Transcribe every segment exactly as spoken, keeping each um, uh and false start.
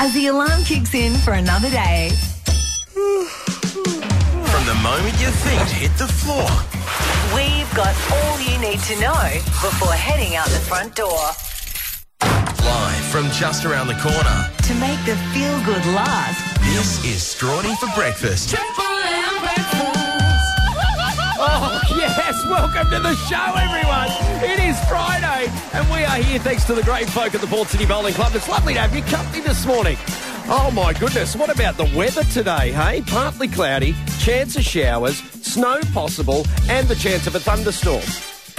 as the alarm kicks in for another day. From the moment your feet hit the floor, we've got all you need to know before heading out the front door. Live from just around the corner. To make the feel-good last. This is Strawny for Breakfast. Triple M Breakfast. Oh, yes, welcome to the show, everyone. It is Friday, and we are here thanks to the great folk at the Port City Bowling Club. It's lovely to have your company this morning. Oh, my goodness, what about the weather today, hey? Partly cloudy, chance of showers, snow possible, and the chance of a thunderstorm.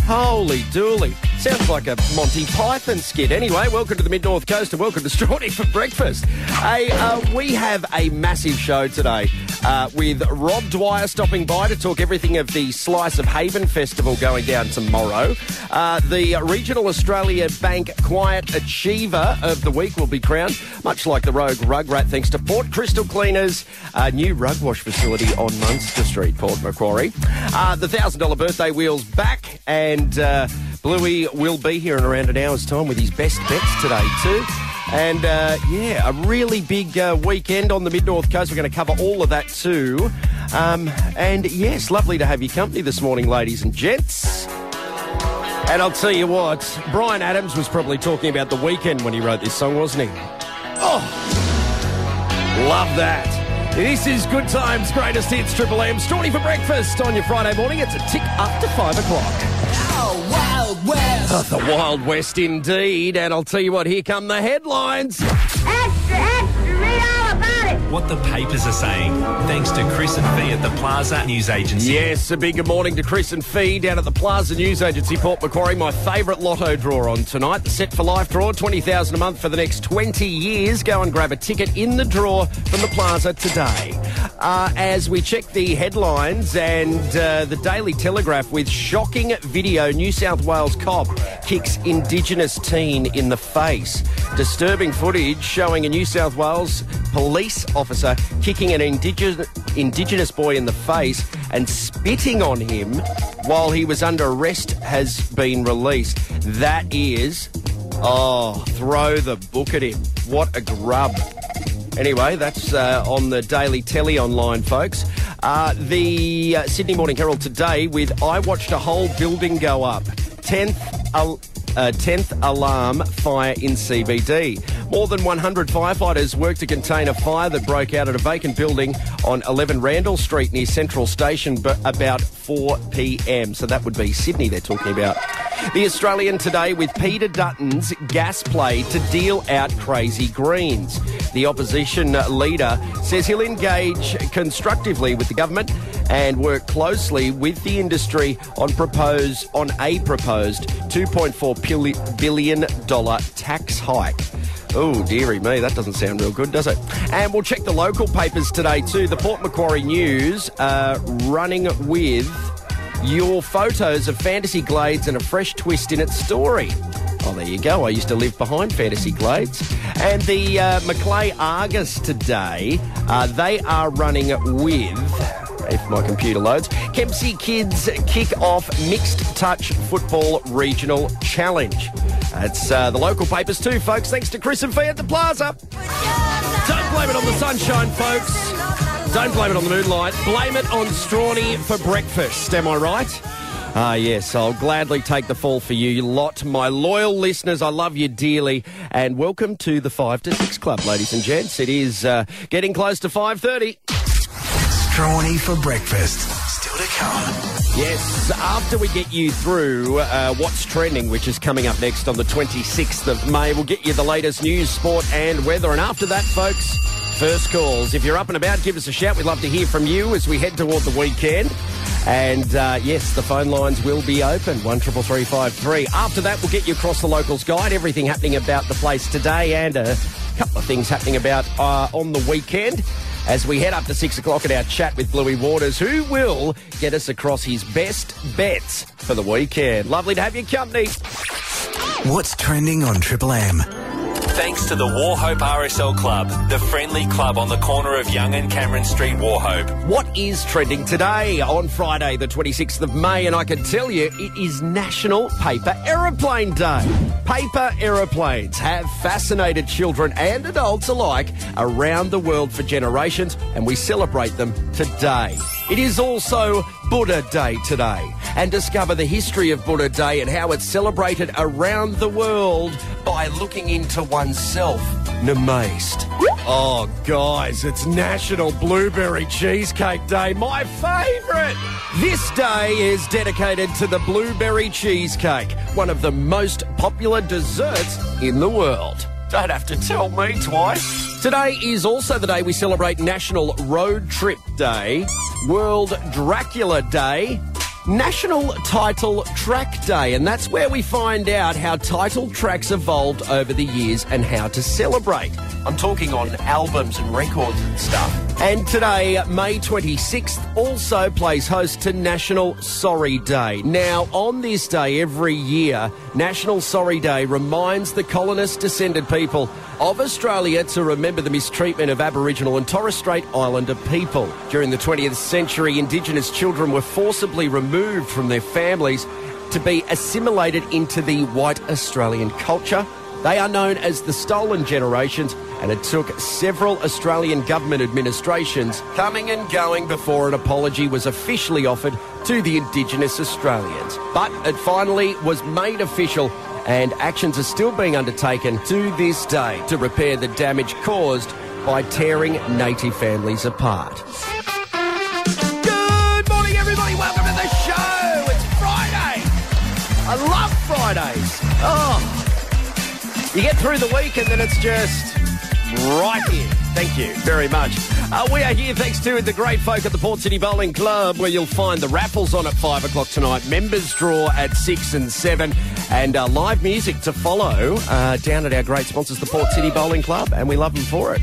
Holy dooly. Sounds like a Monty Python skit. Anyway, welcome to the Mid-North Coast and welcome to Strawny for Breakfast. Hey, uh, we have a massive show today uh, with Rob Dwyer stopping by to talk everything of the Slice of Haven Festival going down tomorrow. Uh, the Regional Australia Bank Quiet Achiever of the Week will be crowned, much like the Rogue Rugrat, thanks to Port Crystal Cleaners, a new rug wash facility on Munster Street, Port Macquarie. Uh, the one thousand dollars birthday wheel's back, and And uh, Bluey will be here in around an hour's time with his best bets today too. And, uh, yeah, a really big uh, weekend on the Mid-North Coast. We're going to cover all of that too. Um, and, yes, lovely to have your company this morning, ladies and gents. And I'll tell you what, Bryan Adams was probably talking about the weekend when he wrote this song, wasn't he? Oh, love that. This is Good Times Greatest Hits, Triple M. Strawny for Breakfast on your Friday morning. It's a tick after five o'clock. Oh, Wild West. Oh, the Wild West indeed. And I'll tell you what, here come the headlines. Extra, extra, read all about it. What the papers are saying, thanks to Chris and Fee at the Plaza News Agency. Yes, a big good morning to Chris and Fee down at the Plaza News Agency, Port Macquarie. My favourite lotto draw on tonight, the Set for Life draw, twenty thousand dollars a month for the next twenty years. Go and grab a ticket in the draw from the Plaza today. Uh, as we check the headlines and uh, the Daily Telegraph with shocking video, New South Wales cop kicks Indigenous teen in the face. Disturbing footage showing a New South Wales police officer kicking an indigenous indigenous boy in the face and spitting on him while he was under arrest has been released. That is, oh, throw the book at him. What a grub. Anyway, that's uh, on the Daily Telly online, folks. Uh, the uh, Sydney Morning Herald today with I watched a whole building go up. tenth al- uh, tenth alarm fire in C B D. More than one hundred firefighters worked to contain a fire that broke out at a vacant building on eleven Randall Street near Central Station about four p m. So that would be Sydney they're talking about. The Australian today with Peter Dutton's gas play to deal out crazy Greens. The opposition leader says he'll engage constructively with the government and work closely with the industry on propose, on a proposed two point four billion dollars tax hike. Oh, dearie me, that doesn't sound real good, does it? And we'll check the local papers today too. The Port Macquarie News uh, running with your photos of Fantasy Glades and a fresh twist in its story. Oh, there you go. I used to live behind Fantasy Glades. And the uh, Macleay Argus today, uh, they are running with... if my computer loads, Kempsey Kids kick off Mixed Touch Football Regional Challenge. That's uh, the local papers too, folks. Thanks to Chris and Fee at the Plaza. Don't blame it on the sunshine, folks. Don't blame it on the moonlight. Blame it on Strawny for Breakfast. Am I right? Ah, uh, yes, I'll gladly take the fall for you lot. My loyal listeners, I love you dearly. And welcome to the five to six Club, ladies and gents. It is uh, getting close to five thirty. Strawny for Breakfast. Still to come. Yes, after we get you through uh, what's trending, which is coming up next on the twenty-sixth of May, we'll get you the latest news, sport and weather. And after that, folks, first calls. If you're up and about, give us a shout. We'd love to hear from you as we head toward the weekend. And, uh, yes, the phone lines will be open, one triple three five three. After that, we'll get you across the Locals Guide, everything happening about the place today and a couple of things happening about uh, on the weekend. As we head up to six o'clock at our chat with Bluey Waters, who will get us across his best bets for the weekend. Lovely to have your company. What's trending on Triple M? thanks to the Wauchope R S L Club, the friendly club on the corner of Young and Cameron Street, Wauchope. What is trending today on Friday the twenty-sixth of May? And I can tell you it is National Paper Aeroplane Day. Paper aeroplanes have fascinated children and adults alike around the world for generations, and we celebrate them today. It is also Buddha Day today, and discover the history of Buddha Day and how it's celebrated around the world by looking into oneself. Namaste. Oh, guys, it's National Blueberry Cheesecake Day, my favourite! This day is dedicated to the blueberry cheesecake, one of the most popular desserts in the world. Don't have to tell me twice. Today is also the day we celebrate National Road Trip Day, World Dracula Day, National Title Track Day, and that's where we find out how title tracks evolved over the years and how to celebrate. I'm talking on albums and records and stuff. And today, May twenty-sixth, also plays host to National Sorry Day. Now, on this day every year, National Sorry Day reminds the colonist-descended people of Australia to remember the mistreatment of Aboriginal and Torres Strait Islander people. During the twentieth century, Indigenous children were forcibly removed from their families to be assimilated into the white Australian culture. They are known as the Stolen Generations, and it took several Australian government administrations coming and going before an apology was officially offered to the Indigenous Australians. But it finally was made official, and actions are still being undertaken to this day to repair the damage caused by tearing native families apart. Good morning, everybody. Welcome to the show. It's Friday. I love Fridays. Oh. You get through the week and then it's just right here. Thank you very much. Uh, we are here thanks to the great folk at the Port City Bowling Club, where you'll find the raffles on at five o'clock tonight, members draw at six and seven, and uh, live music to follow uh, down at our great sponsors, the Port City Bowling Club, and we love them for it.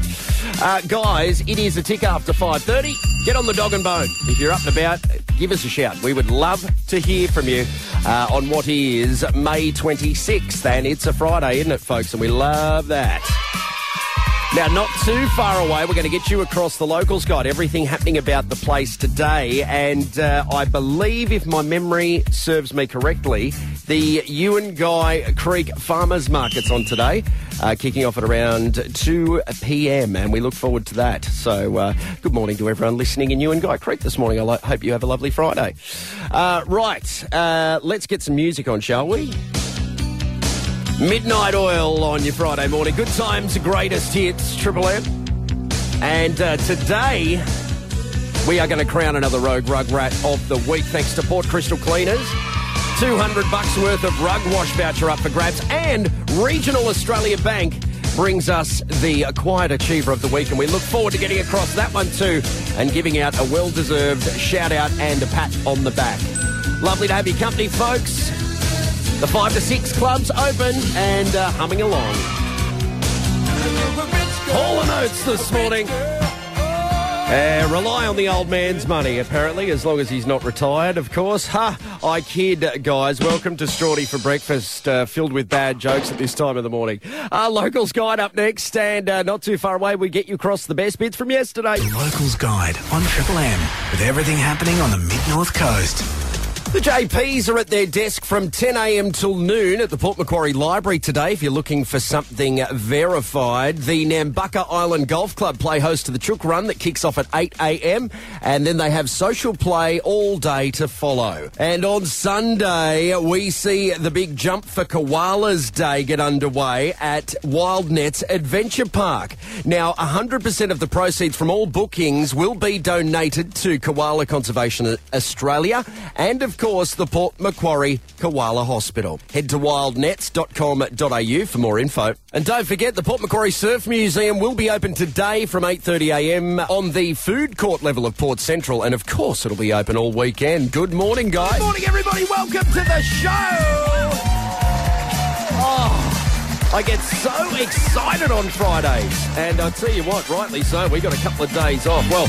Uh, guys, it is a tick after five thirty. Get on the dog and bone. If you're up and about, give us a shout. We would love to hear from you uh, on what is May twenty-sixth. And it's a Friday, isn't it, folks? And we love that. Now, not too far away, we're going to get you across the locals guide. Everything happening about the place today. And uh, I believe, if my memory serves me correctly, the Ewangai Creek Farmers Market's on today, uh, kicking off at around two p.m. And we look forward to that. So uh, good morning to everyone listening in Ewangai Creek this morning. I lo- hope you have a lovely Friday. Uh, right, uh, let's get some music on, shall we? Midnight Oil on your Friday morning. Good times, greatest hits, Triple M. And uh, today, we are going to crown another Rogue Rug Rat of the Week, thanks to Port Crystal Cleaners. two hundred bucks worth of rug wash voucher up for grabs. And Regional Australia Bank brings us the Quiet Achiever of the Week. And we look forward to getting across that one too and giving out a well-deserved shout-out and a pat on the back. Lovely to have your company, folks. The five to six club's open and uh, humming along. Hall and Oates this morning. Uh, rely on the old man's money, apparently, as long as he's not retired, of course. Ha! I kid, guys. Welcome to Strawdy for Breakfast, uh, filled with bad jokes at this time of the morning. Our Locals Guide up next, and uh, not too far away, we get you across the best bits from yesterday. The Locals Guide on Triple M, with everything happening on the Mid-North Coast. The J Ps are at their desk from ten a.m. till noon at the Port Macquarie Library today if you're looking for something verified. The Nambucca Island Golf Club play host to the Chook Run that kicks off at eight a.m. and then they have social play all day to follow. And on Sunday, we see the big Jump for Koalas Day get underway at Wildnet's Adventure Park. Now, one hundred percent of the proceeds from all bookings will be donated to Koala Conservation Australia and, of Of course, the Port Macquarie Koala Hospital. Head to wildnets dot com dot a u for more info. And don't forget, the Port Macquarie Surf Museum will be open today from eight thirty a.m. on the food court level of Port Central, and of course it'll be open all weekend. Good morning, guys. Good morning, everybody. Welcome to the show. Oh, I get so excited on Fridays, and I tell you what, rightly so. We got a couple of days off. Well,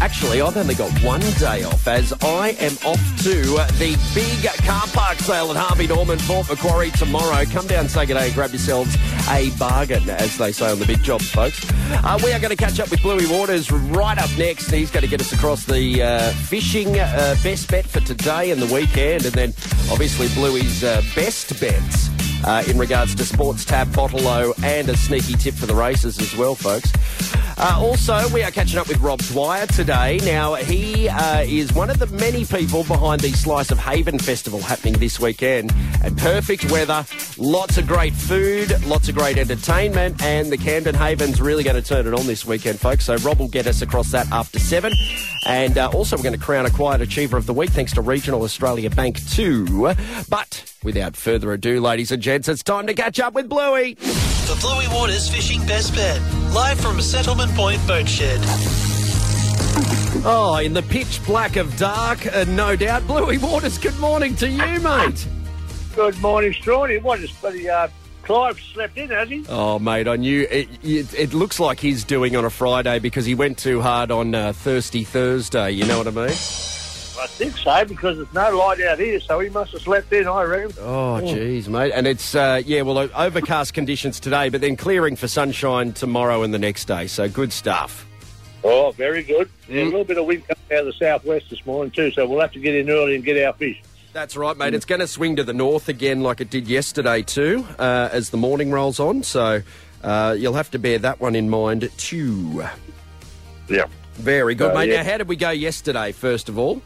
Actually, I've only got one day off as I am off to the big car park sale at Harvey Norman, Port Macquarie tomorrow. Come down, say good day, grab yourselves a bargain, as they say on the big jobs, folks. Uh, we are going to catch up with Bluey Waters right up next. He's going to get us across the uh, fishing uh, best bet for today and the weekend, and then obviously Bluey's uh, best bets uh, in regards to Sports Tab, Bottle-O, and a sneaky tip for the races as well, folks. Uh, also, we are catching up with Rob Dwyer today. Now, he uh, is one of the many people behind the Slice of Haven Festival happening this weekend. And perfect weather, lots of great food, lots of great entertainment, and the Camden Haven's really going to turn it on this weekend, folks. So Rob will get us across that after seven. And uh, also, we're going to crown a Quiet Achiever of the Week, thanks to Regional Australia Bank too. But without further ado, ladies and gents, it's time to catch up with Bluey. The Bluey Waters Fishing Best Bet, live from Settlement Point Boat Shed. Oh, in the pitch black of dark, uh, no doubt. Bluey Waters, good morning to you, mate. Good morning, Strawny. What is bloody uh, Clive slept in, has he? Oh, mate, I knew. It, it, it looks like he's doing on a Friday because he went too hard on uh, Thirsty Thursday, you know what I mean? I think so, because there's no light out here, so he must have slept in, I reckon. Oh, jeez, mate. And it's, uh, yeah, well, overcast conditions today, but then clearing for sunshine tomorrow and the next day, so good stuff. Oh, very good. Yeah, a little bit of wind coming out of the southwest this morning too, so we'll have to get in early and get our fish. That's right, mate. It's going to swing to the north again like it did yesterday too, uh, as the morning rolls on, so uh, you'll have to bear that one in mind too. Yeah. Very good, uh, mate. Yeah. Now, how did we go yesterday, first of all?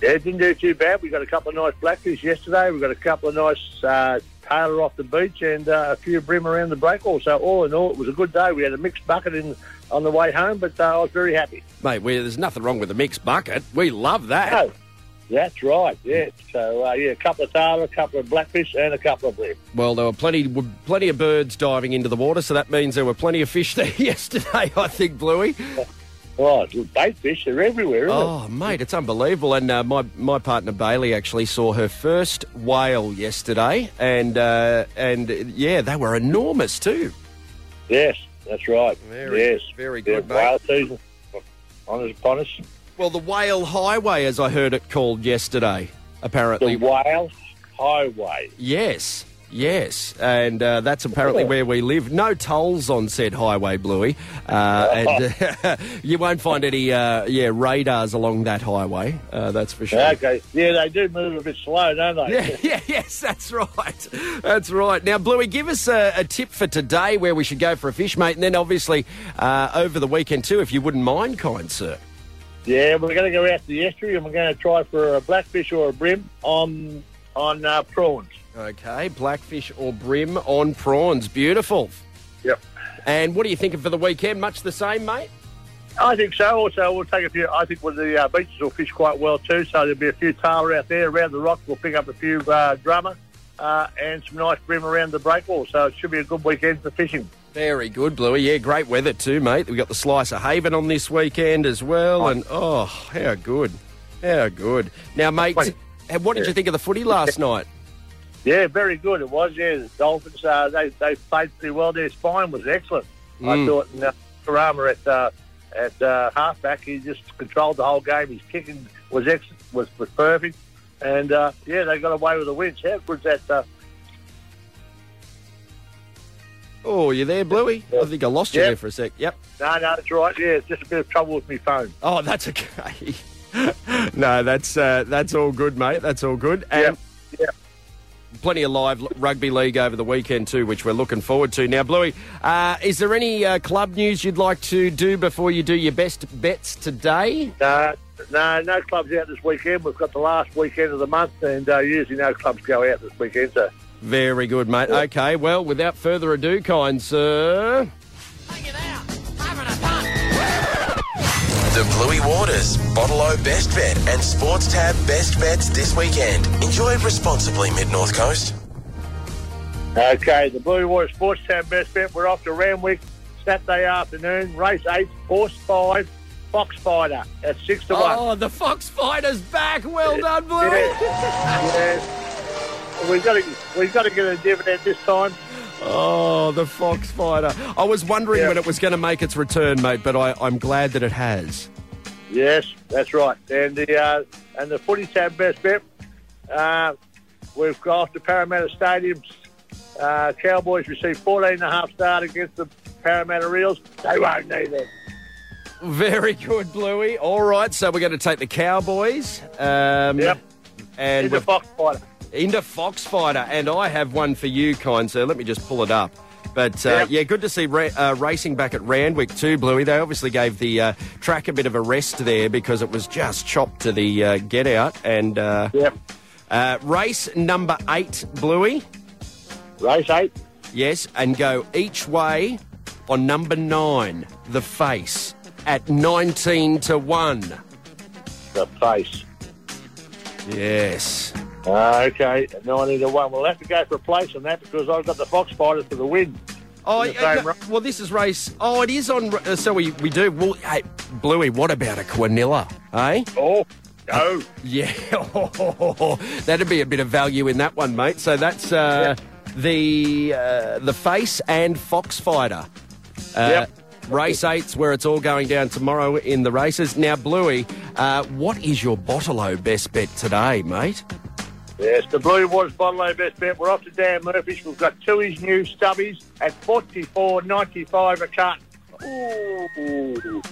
Yeah, it didn't do too bad. We got a couple of nice blackfish yesterday. We got a couple of nice uh, tailor off the beach and uh, a few brim around the breakwall. So all in all, it was a good day. We had a mixed bucket in on the way home, but uh, I was very happy. Mate, we, there's nothing wrong with a mixed bucket. We love that. No. That's right, yeah. So, uh, yeah, a couple of tailor, a couple of blackfish and a couple of brim. Well, there were plenty plenty of birds diving into the water, so that means there were plenty of fish there yesterday, I think, Bluey. Oh, bait fish, they're everywhere, isn't oh, it? Oh, mate, it's unbelievable. And uh, my, my partner Bailey actually saw her first whale yesterday. And, uh, and yeah, they were enormous too. Yes, that's right. Very, yes. Very good, yeah, mate. Whale season on us, upon us. Well, the Whale Highway, as I heard it called yesterday, apparently. The Whale Highway. Yes, yes. And uh, that's apparently where we live. No tolls on said highway, Bluey. Uh, and uh, you won't find any uh, yeah radars along that highway, uh, that's for sure. Okay. Yeah, they do move a bit slow, don't they? Yeah, yeah, yes, that's right. That's right. Now, Bluey, give us a, a tip for today where we should go for a fish, mate, and then obviously uh, over the weekend too, if you wouldn't mind, kind sir. Yeah, we're going to go out to the estuary and we're going to try for a blackfish or a brim on, on uh, prawns. Okay, blackfish or brim on prawns. Beautiful. Yep. And what are you thinking for the weekend? Much the same, mate? I think so. Also, we'll take a few... I think well, the uh, beaches will fish quite well too, so there'll be a few tailor out there. Around the rocks, we'll pick up a few uh, drummer uh, and some nice brim around the breakwall, so it should be a good weekend for fishing. Very good, Bluey. Yeah, great weather too, mate. We've got the Slice of Haven on this weekend as well, and oh, how good. How good. Now, mate, what did you think of the footy last night? Yeah, very good. It was, yeah. The Dolphins, uh, they, they played pretty well. Their spine was excellent. Mm. I thought no, Karama at uh, at uh, halfback, he just controlled the whole game. His kicking was excellent, was, was perfect. And, uh, yeah, they got away with the wins. How good's that? Uh... Oh, you there, Bluey? Yeah. I think I lost you yeah. there for a sec. Yep. No, no, that's right. Yeah, it's just a bit of trouble with my phone. Oh, that's okay. No, that's uh, that's all good, mate. That's all good. And yeah, yeah. Plenty of live rugby league over the weekend too, which we're looking forward to. Now, Bluey, uh, is there any uh, club news you'd like to do before you do your best bets today? Uh, no, no clubs out this weekend. We've got the last weekend of the month, and uh, usually no clubs go out this weekend. So very good, mate. Yeah. Okay, well, without further ado, kind sir. Hang it out. Having a punt. The Bluey Waters, Bottle-O Best Bet and Sports Tab Best Bets this weekend. Enjoy responsibly, Mid-North Coast. Okay, the Bluey Waters Sports Tab Best Bet. We're off to Randwick Saturday afternoon. Race eight, horse five, Fox Fighter at six to one. Oh, the Fox Fighter's back. Well yeah. done, Bluey. Yeah. yeah. We've got to, we've got to get a dividend this time. Oh, the Fox Fighter. I was wondering yeah. when it was going to make its return, mate, but I, I'm glad that it has. Yes, that's right. And the uh, and the footy tab best bet. Uh, we've got off to Parramatta Stadium's uh, Cowboys received fourteen and a half start against the Parramatta Reels. They won't need it. Very good, Bluey. All right, so we're going to take the Cowboys. Um, yep. And into Fox Fighter. Into Fox Fighter. And I have one for you, kind sir. Let me just pull it up. But, uh, yeah, good to see ra- uh, racing back at Randwick too, Bluey. They obviously gave the uh, track a bit of a rest there because it was just chopped to the uh, get-out. And uh, yep. uh, race number eight, Bluey. Race eight? Yes, and go each way on number nine, The Face, at nineteen to one. The Face. Yes. Uh, okay, ninety to one. We'll have to go for a place on that because I've got the Fox Fighters for the win. Oh, the yeah, no, well, this is race. Oh, it is on. Uh, so we, we do. Well, hey, Bluey, what about a Quinilla, eh? Oh, no. Uh, yeah. That'd be a bit of value in that one, mate. So that's uh, yeah. the uh, the Face and Fox Fighter. Uh, yep. Race eight's where it's all going down tomorrow in the races. Now, Bluey, uh, what is your Botolo best bet today, mate? Yes, the Bluey Waters Bottle-O best bet. We're off to Dan Murphy's. We've got two of his new stubbies at forty-four ninety-five a carton. Ooh.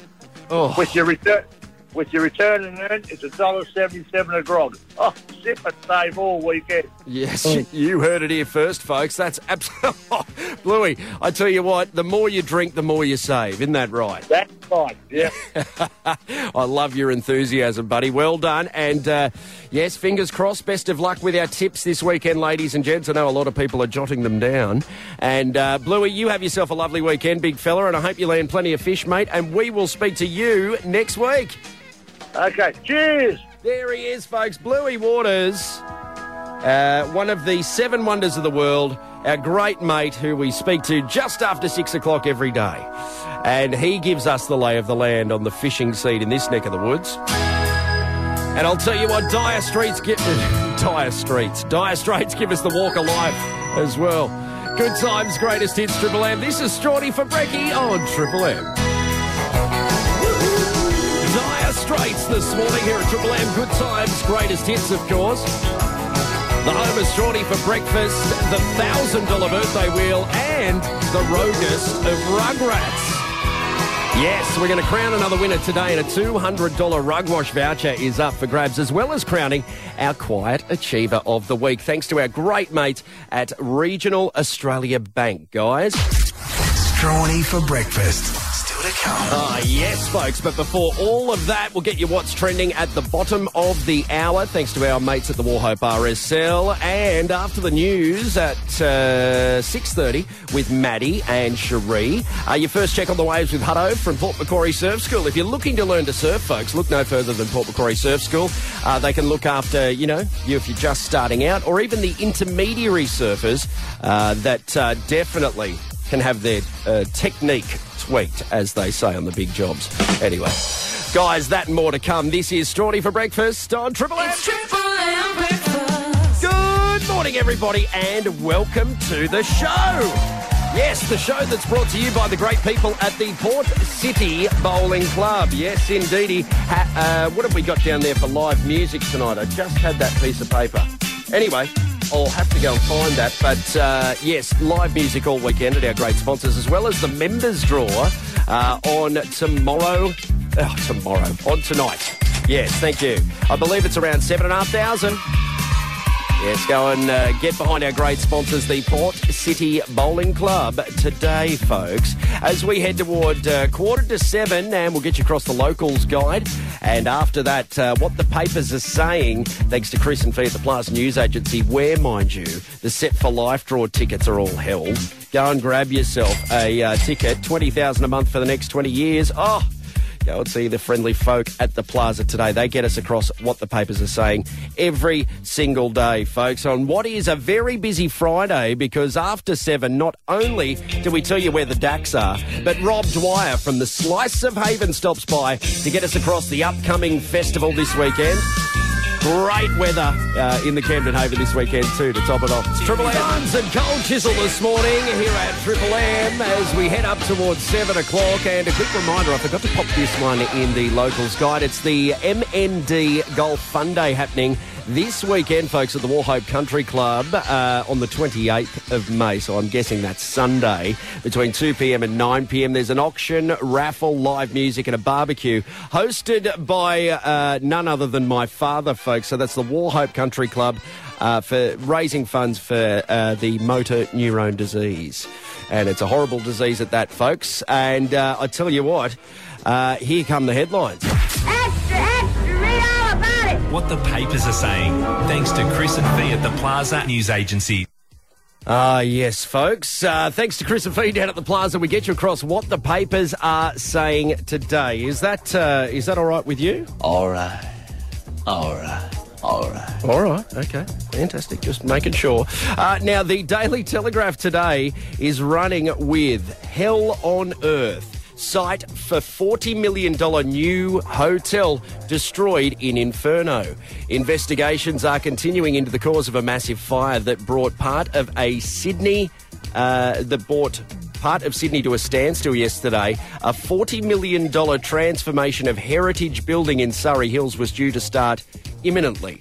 Oh. With your return, with your return and earn, it's one dollar seventy-seven a grog. Oh, sip and save all weekend. Yes, oh. You heard it here first, folks. That's absolutely... Oh, Bluey, I tell you what, the more you drink, the more you save. Isn't that right? That's right, yeah. I love your enthusiasm, buddy. Well done. And... Uh, yes, fingers crossed. Best of luck with our tips this weekend, ladies and gents. I know a lot of people are jotting them down. And, uh, Bluey, you have yourself a lovely weekend, big fella, and I hope you land plenty of fish, mate. And we will speak to you next week. Okay, cheers. There he is, folks. Bluey Waters, uh, one of the seven wonders of the world, our great mate who we speak to just after six o'clock every day. And he gives us the lay of the land on the fishing scene in this neck of the woods. And I'll tell you what, Dire Straits give Dire Straits, Dire Straits give us the walk of life as well. Good times, greatest hits, Triple M. This is Shorty for Brekkie on Triple M. Dire Straits this morning here at Triple M. Good times, greatest hits, of course. The home is Shorty for breakfast, the one thousand dollars birthday wheel, and the roguest of Rugrats. Yes, we're going to crown another winner today, and a two hundred dollars rug wash voucher is up for grabs, as well as crowning our Quiet Achiever of the Week, thanks to our great mates at Regional Australia Bank, guys. Strawny for breakfast. Still to come. Ah, yes, folks, but before all of that, we'll get you what's trending at the bottom of the hour, thanks to our mates at the Wauchope R S L, and after the news at uh, six thirty with Maddie and Cherie. Uh, your first check on the waves with Hutto from Port Macquarie Surf School. If you're looking to learn to surf, folks, look no further than Port Macquarie Surf School. Uh, they can look after, you know, you if you're just starting out, or even the intermediary surfers uh, that uh, definitely... can have their uh, technique tweaked, as they say, on the big jobs. Anyway, guys, that and more to come. This is Strawny for Breakfast on Triple M. It's Triple M Breakfast. Good morning, everybody, and welcome to the show. Yes, the show that's brought to you by the great people at the Port City Bowling Club. Yes, indeedy. Ha- uh, what have we got down there for live music tonight? I just had that piece of paper. Anyway... I'll have to go and find that. But, uh, yes, live music all weekend at our great sponsors, as well as the members draw uh, on tomorrow. Oh, tomorrow. On tonight. Yes, thank you. I believe it's around seven thousand five hundred. Yes, go and uh, get behind our great sponsors, the Port City Bowling Club, today, folks, as we head toward uh, quarter to seven, and we'll get you across the locals guide. And after that, uh, what the papers are saying, thanks to Chris and Fee at the Plaza News Agency, where, mind you, the Set for Life draw tickets are all held. Go and grab yourself a uh, ticket, twenty thousand dollars a month for the next twenty years. Oh! Go and see the friendly folk at the Plaza today. They get us across what the papers are saying every single day, folks, on what is a very busy Friday, because after seven, not only do we tell you where the D A Cs are, but Rob Dwyer from the Slice of Haven stops by to get us across the upcoming festival this weekend. Great weather uh, in the Camden Haven this weekend too, to top it off. Triple M's and Cold Chisel this morning here at Triple M as we head up towards seven o'clock. And a quick reminder, I forgot to pop this one in the locals guide. It's the M N D Golf Fun Day happening this weekend, folks, at the Wauchope Country Club uh, on the twenty-eighth of May. So I'm guessing that's Sunday between two p.m. and nine p.m. There's an auction, raffle, live music and a barbecue hosted by uh, none other than my father, folks. So that's the Wauchope Country Club uh, for raising funds for uh, the motor neurone disease. And it's a horrible disease at that, folks. And uh, I tell you what, uh, here come the headlines. What the papers are saying, thanks to Chris and Fee at the Plaza News Agency. Ah, uh, yes, folks. Uh, thanks to Chris and Fee down at the Plaza. We get you across what the papers are saying today. Is that uh, is that all right with you? All right. All right. All right. All right. Okay. Fantastic. Just making sure. Uh, now, the Daily Telegraph today is running with Hell on Earth. Site for forty million dollars new hotel destroyed in Inferno. Investigations are continuing into the cause of a massive fire that brought part of a Sydney, uh, that brought part of Sydney to a standstill yesterday. A forty million dollars transformation of heritage building in Surrey Hills was due to start imminently.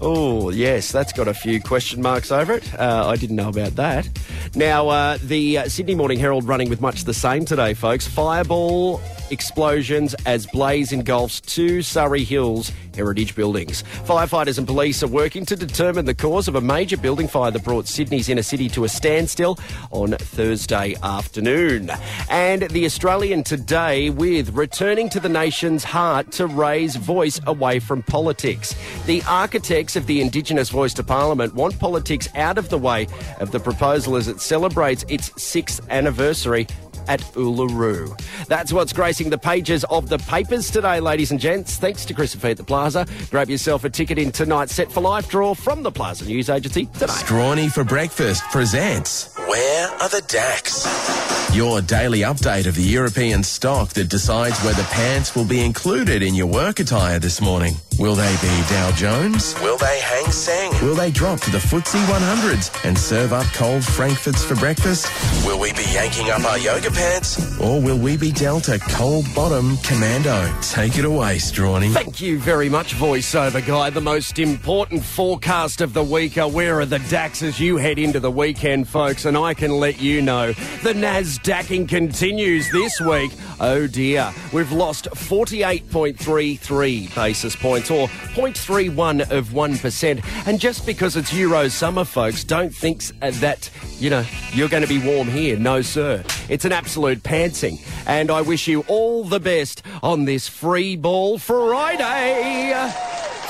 Oh, yes, that's got a few question marks over it. Uh, I didn't know about that. Now, uh, the uh, Sydney Morning Herald running with much the same today, folks. Fireball explosions as blaze engulfs two Surrey Hills heritage buildings. Firefighters and police are working to determine the cause of a major building fire that brought Sydney's inner city to a standstill on Thursday afternoon. And The Australian today with returning to the nation's heart to raise voice away from politics. The architect of the Indigenous Voice to Parliament want politics out of the way of the proposal as it celebrates its sixth anniversary at Uluru. That's what's gracing the pages of the papers today, ladies and gents. Thanks to Christopher at the Plaza. Grab yourself a ticket in tonight's Set for Life draw from the Plaza News Agency today. Strawny for Breakfast presents Where Are the Dacks? Your daily update of the European stock that decides whether pants will be included in your work attire this morning. Will they be Dow Jones? Will they hang Seng? Will they drop to the F T S E one hundreds and serve up cold Frankfurts for breakfast? Will we be yanking up our yoga pants? Or will we be dealt a cold bottom commando? Take it away, Strawny. Thank you very much, voiceover guy. The most important forecast of the week are where are the DAX as you head into the weekend, folks. And I can let you know the NASDAQing continues this week. Oh dear, we've lost forty-eight point three three basis points, or zero point three one of one percent. And just because it's Euro summer, folks, don't think that, you know, you're going to be warm here. No, sir. It's an absolute pantsing. And I wish you all the best on this Free Ball Friday.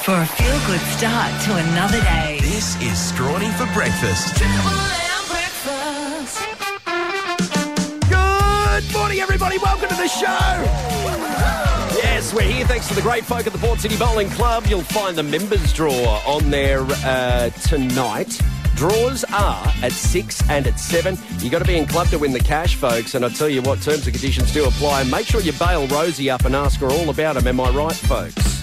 For a feel-good start to another day. This is Strawny for Breakfast. Good morning, everybody. Welcome to the show. Yes, we're here thanks to the great folk at the Port City Bowling Club. You'll find the members draw on there uh, tonight. Draws are at six and at seven. You've got to be in club to win the cash, folks. And I'll tell you what, terms and conditions do apply. Make sure you bail Rosie up and ask her all about them. Am I right, folks?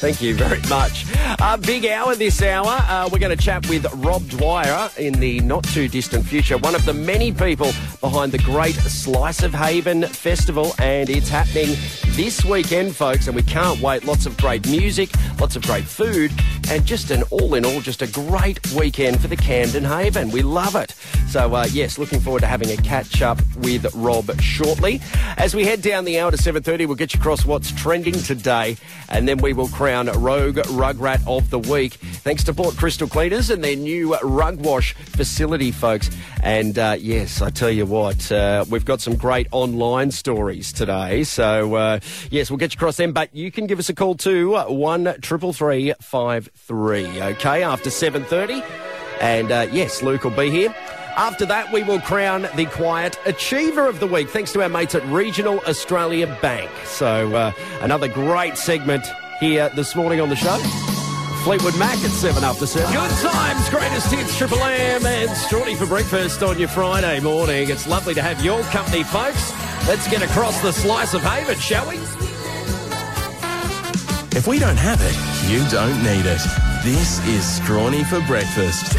Thank you very much. Uh, big hour this hour. Uh, we're going to chat with Rob Dwyer in the not-too-distant future, one of the many people behind the great Slice of Haven Festival, and it's happening this weekend, folks, and we can't wait. Lots of great music, lots of great food, and just an all-in-all, just a great weekend for the Camden Haven. We love it. So, uh, yes, looking forward to having a catch-up with Rob shortly. As we head down the hour to seven thirty, we'll get you across what's trending today, and then we will crown Rogue Rugrat of the Week, thanks to Port Crystal Cleaners and their new rug wash facility, folks. And uh, yes, I tell you what, uh, we've got some great online stories today. So uh, yes, we'll get you across them, but you can give us a call to one triple three five three. Okay, after seven thirty, and uh, yes, Luke will be here. After that, we will crown the Quiet Achiever of the Week, thanks to our mates at Regional Australia Bank. So uh, another great segment here this morning on the show. Fleetwood Mac at seven after seven. Good times, greatest hits, Triple M and Strawny for Breakfast on your Friday morning. It's lovely to have your company, folks. Let's get across the Slice of Haven, shall we? If we don't have it, you don't need it. This is Strawny for Breakfast.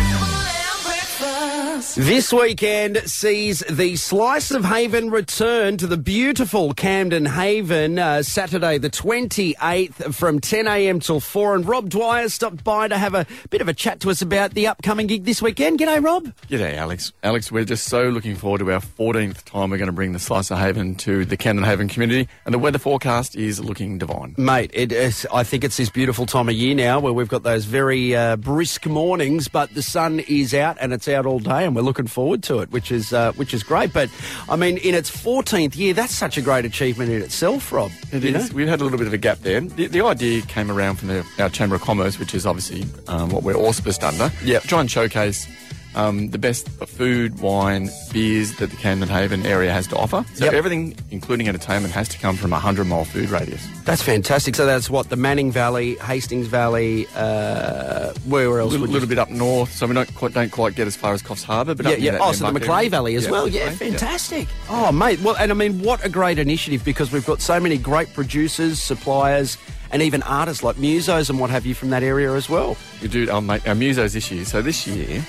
This weekend sees the Slice of Haven return to the beautiful Camden Haven uh, Saturday the twenty-eighth from ten a m till four. And Rob Dwyer stopped by to have a bit of a chat to us about the upcoming gig this weekend. G'day, Rob. G'day, Alex. Alex, we're just so looking forward to our fourteenth time we're going to bring the Slice of Haven to the Camden Haven community. And the weather forecast is looking divine. Mate, it is, I think it's this beautiful time of year now where we've got those very uh, brisk mornings, but the sun is out and it's out all day. And we're looking forward to it, which is uh, which is great. But, I mean, in its fourteenth year, that's such a great achievement in itself, Rob. It is. Know? We've had a little bit of a gap there. The, the idea came around from the, our Chamber of Commerce, which is obviously um, what we're auspiced under. Yeah. Try and showcase um, the best food, wine, beers that the Camden Haven area has to offer. So yep. everything, including entertainment, has to come from a hundred mile food radius. That's fantastic. So that's what, the Manning Valley, Hastings Valley, uh, where else? A little, little bit up north, so we don't quite, don't quite get as far as Coffs Harbour. But yeah, up yeah. That, oh, so the Macleay Valley as yeah, well. Yeah, fantastic. Yeah. Oh, mate. Well, and I mean, what a great initiative, because we've got so many great producers, suppliers, and even artists like musos and what have you from that area as well. You do, oh, mate, our musos this year. So this year,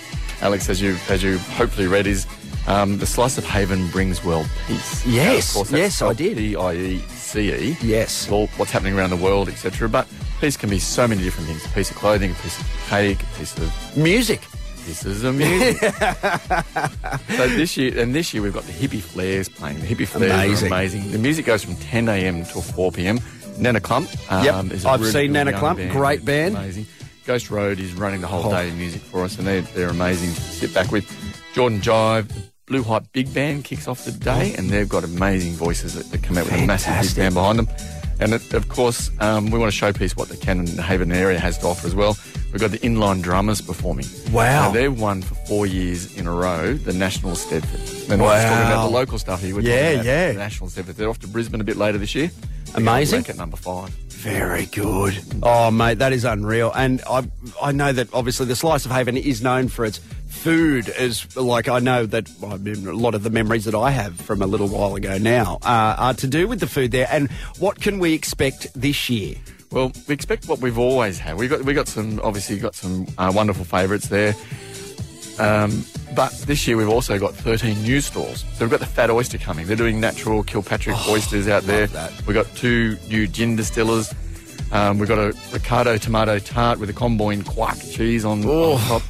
Alex, as you as you hopefully read, is um, the Slice of Haven brings world peace. Yes, of course, that's yes, I did. D I E C E Yes. Well, what's happening around the world, et cetera. But peace can be so many different things: a piece of clothing, a piece of cake, a piece of music. This is amazing. So this year, and this year we've got the Hippie Flares playing. The Hippie Flares amazing. are amazing. The music goes from ten a m till four p m Nana Klump. Um, yep, I've really seen Nana Klump. Band. Great band. Amazing. Ghost Road is running the whole oh. day of music for us, and they're, they're amazing to sit back with. Jordan Jive, the Blue Hype Big Band kicks off the day, and they've got amazing voices that, that come out with Fantastic. a massive big band behind them. And, it, of course, um, we want to showpiece what the Camden Haven area has to offer as well. We've got the Inline Drummers performing. Wow. So they've won for four years in a row the National Steadfast. And wow. we're just talking about the local stuff here. We're yeah, talking about yeah. the National Steadfast. They're off to Brisbane a bit later this year. They're amazing. Rank at number five. Very good. Oh, mate, that is unreal. And I I know that, obviously, the Slice of Haven is known for its food. Is like, I know that well, I mean, a lot of the memories that I have from a little while ago now uh, are to do with the food there. And what can we expect this year? Well, we expect what we've always had. We've got, we got some, obviously, got some uh, wonderful favourites there. Um, but this year we've also got thirteen new stalls. So we've got the Fat Oyster coming. They're doing natural Kilpatrick oh, oysters out there. That. We've got two new gin distillers. Um, we've got a Ricardo tomato tart with a Comboine quark cheese on, on top.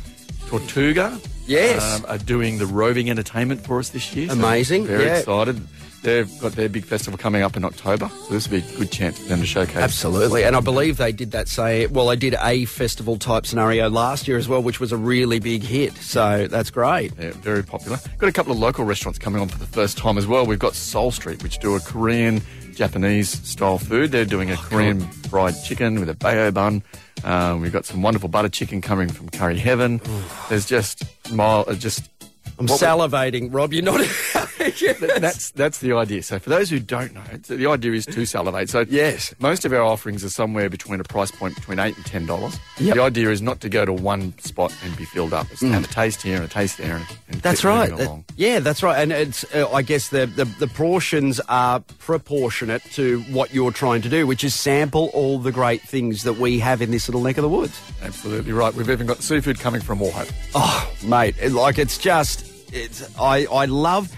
Tortuga yes. um, are doing the roving entertainment for us this year. So amazing. Very yeah. excited. They've got their big festival coming up in October, so this would be a good chance for them to showcase. Absolutely, and I believe they did that, say, well, they did a festival-type scenario last year as well, which was a really big hit, so that's great. Yeah, very popular. Got a couple of local restaurants coming on for the first time as well. We've got Seoul Street, which do a Korean, Japanese-style food. They're doing a oh, Korean God. fried chicken with a bao bun. Um, we've got some wonderful butter chicken coming from Curry Heaven. Ooh. There's just mild, uh, just... I'm what salivating, Rob. You're not... yes. That's that's the idea. So for those who don't know, the idea is to salivate. So yes, most of our offerings are somewhere between a price point between eight and ten dollars. Yep. The idea is not to go to one spot and be filled up. It's mm. have a taste here and a taste there. And, and that's right. Uh, yeah, that's right. And it's uh, I guess the, the the portions are proportionate to what you're trying to do, which is sample all the great things that we have in this little neck of the woods. Absolutely right. We've even got seafood coming from Wauchope. Oh, mate, it, like it's just it's I I love.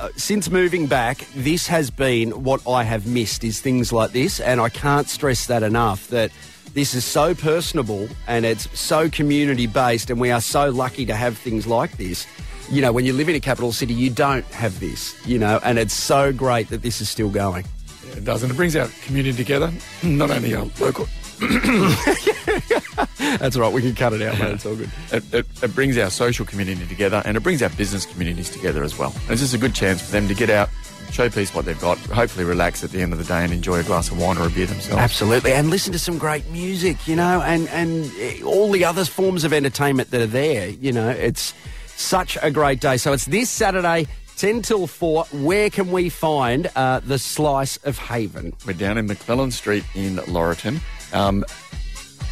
Uh, since moving back, this has been what I have missed, is things like this, and I can't stress that enough, that this is so personable and it's so community-based, and we are so lucky to have things like this. You know, when you live in a capital city, you don't have this, you know, and it's so great that this is still going. Yeah, it does, and it brings our community together, not only our local... That's all right, we can cut it out, mate. It's all good. It, it, it brings our social community together, and it brings our business communities together as well. And it's just a good chance for them to get out, showpiece what they've got, hopefully relax at the end of the day and enjoy a glass of wine or a beer themselves. Absolutely, and listen to some great music, you know, and, and all the other forms of entertainment that are there, you know. It's such a great day. So it's this Saturday, ten till four, where can we find uh, the Slice of Haven? We're down in McClellan Street in Laurieton. Um,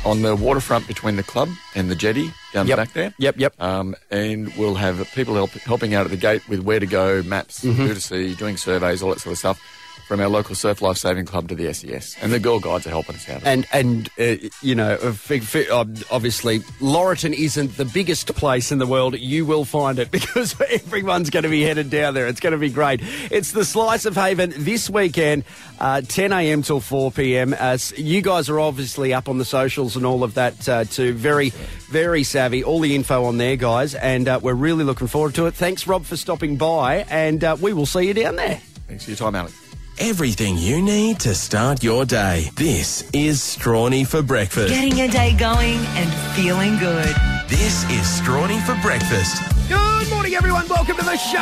on the waterfront between the club and the jetty down yep. the back there. Yep, yep. Um, and we'll have people help, helping out at the gate with where to go, maps, mm-hmm. who to see, doing surveys, all that sort of stuff, from our local Surf Life Saving Club to the S E S. And the Girl Guides are helping us out. And, and uh, you know, obviously, Laurieton isn't the biggest place in the world. You will find it because everyone's going to be headed down there. It's going to be great. It's the Slice of Haven this weekend, uh, ten a.m. till four p.m. Uh, you guys are obviously up on the socials and all of that uh, too. Very, very savvy. All the info on there, guys. And uh, we're really looking forward to it. Thanks, Rob, for stopping by. And uh, we will see you down there. Thanks for your time, Alex. Everything you need to start your day. This is Strawny for Breakfast. Getting your day going and feeling good. This is Strawny for Breakfast. Good morning, everyone. Welcome to the show.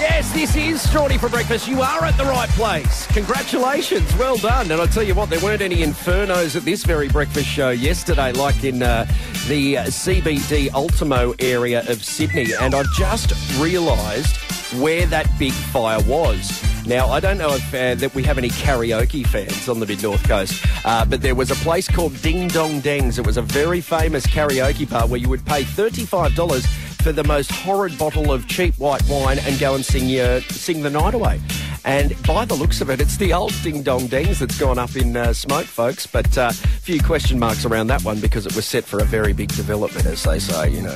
Yes, this is Strawny for Breakfast. You are at the right place. Congratulations. Well done. And I tell you what, there weren't any infernos at this very breakfast show yesterday, like in uh, the C B D Ultimo area of Sydney. And I just realised where that big fire was. Now, I don't know if uh, that we have any karaoke fans on the mid-north coast, uh, but there was a place called Ding Dong Dangs. It was a very famous karaoke bar where you would pay thirty-five dollars for the most horrid bottle of cheap white wine and go and sing your, sing the night away. And by the looks of it, it's the old Ding Dong Dangs that's gone up in uh, smoke, folks. But a uh, few question marks around that one because it was set for a very big development, as they say, you know.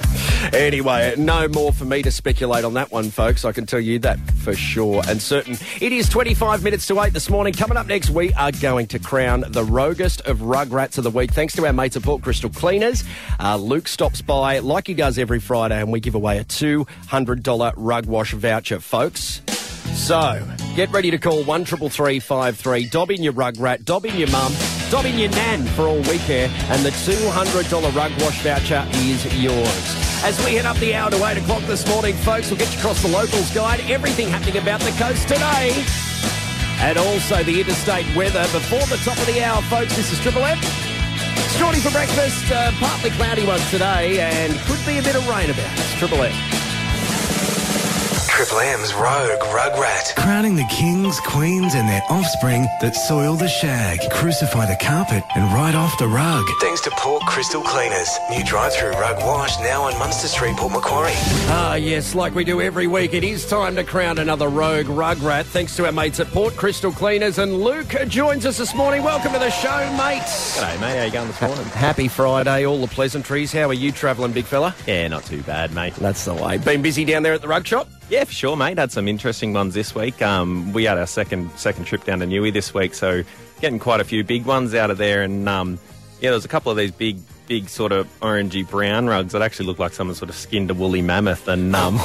Anyway, no more for me to speculate on that one, folks. I can tell you that for sure and certain. It is twenty-five minutes to eight this morning. Coming up next, we are going to crown the roguest of rugrats of the week, thanks to our mates at Port Crystal Cleaners. Uh, Luke stops by, like he does every Friday, and we give away a two hundred dollars rug wash voucher, folks. So, get ready to call one triple three five three. Dob in your rug rat, dob in your mum, dob in your nan for all we care, and the two hundred dollars rug wash voucher is yours. As we head up the hour to eight o'clock this morning, folks, we'll get you across the locals guide, everything happening about the coast today, and also the interstate weather. Before the top of the hour, folks, this is Triple M. Strawny for Breakfast, uh, partly cloudy one today, and could be a bit of rain about. It's Triple M. Triple M's Rogue Rugrat. Crowning the kings, queens and their offspring that soil the shag, crucify the carpet and ride off the rug. Thanks to Port Crystal Cleaners. New drive-through rug wash now on Munster Street, Port Macquarie. Ah, yes, like we do every week, it is time to crown another Rogue Rugrat. Thanks to our mates at Port Crystal Cleaners. And Luke joins us this morning. Welcome to the show, mates. G'day, mate. How are you going this morning? Happy Friday, all the pleasantries. How are you travelling, big fella? Yeah, not too bad, mate. That's the way. Been busy down there at the rug shop? Yeah, for sure, mate. Had some interesting ones this week. Um, we had our second second trip down to Newey this week, so getting quite a few big ones out of there. And, um, yeah, there was a couple of these big, big sort of orangey-brown rugs that actually looked like someone sort of skinned a woolly mammoth. And, um,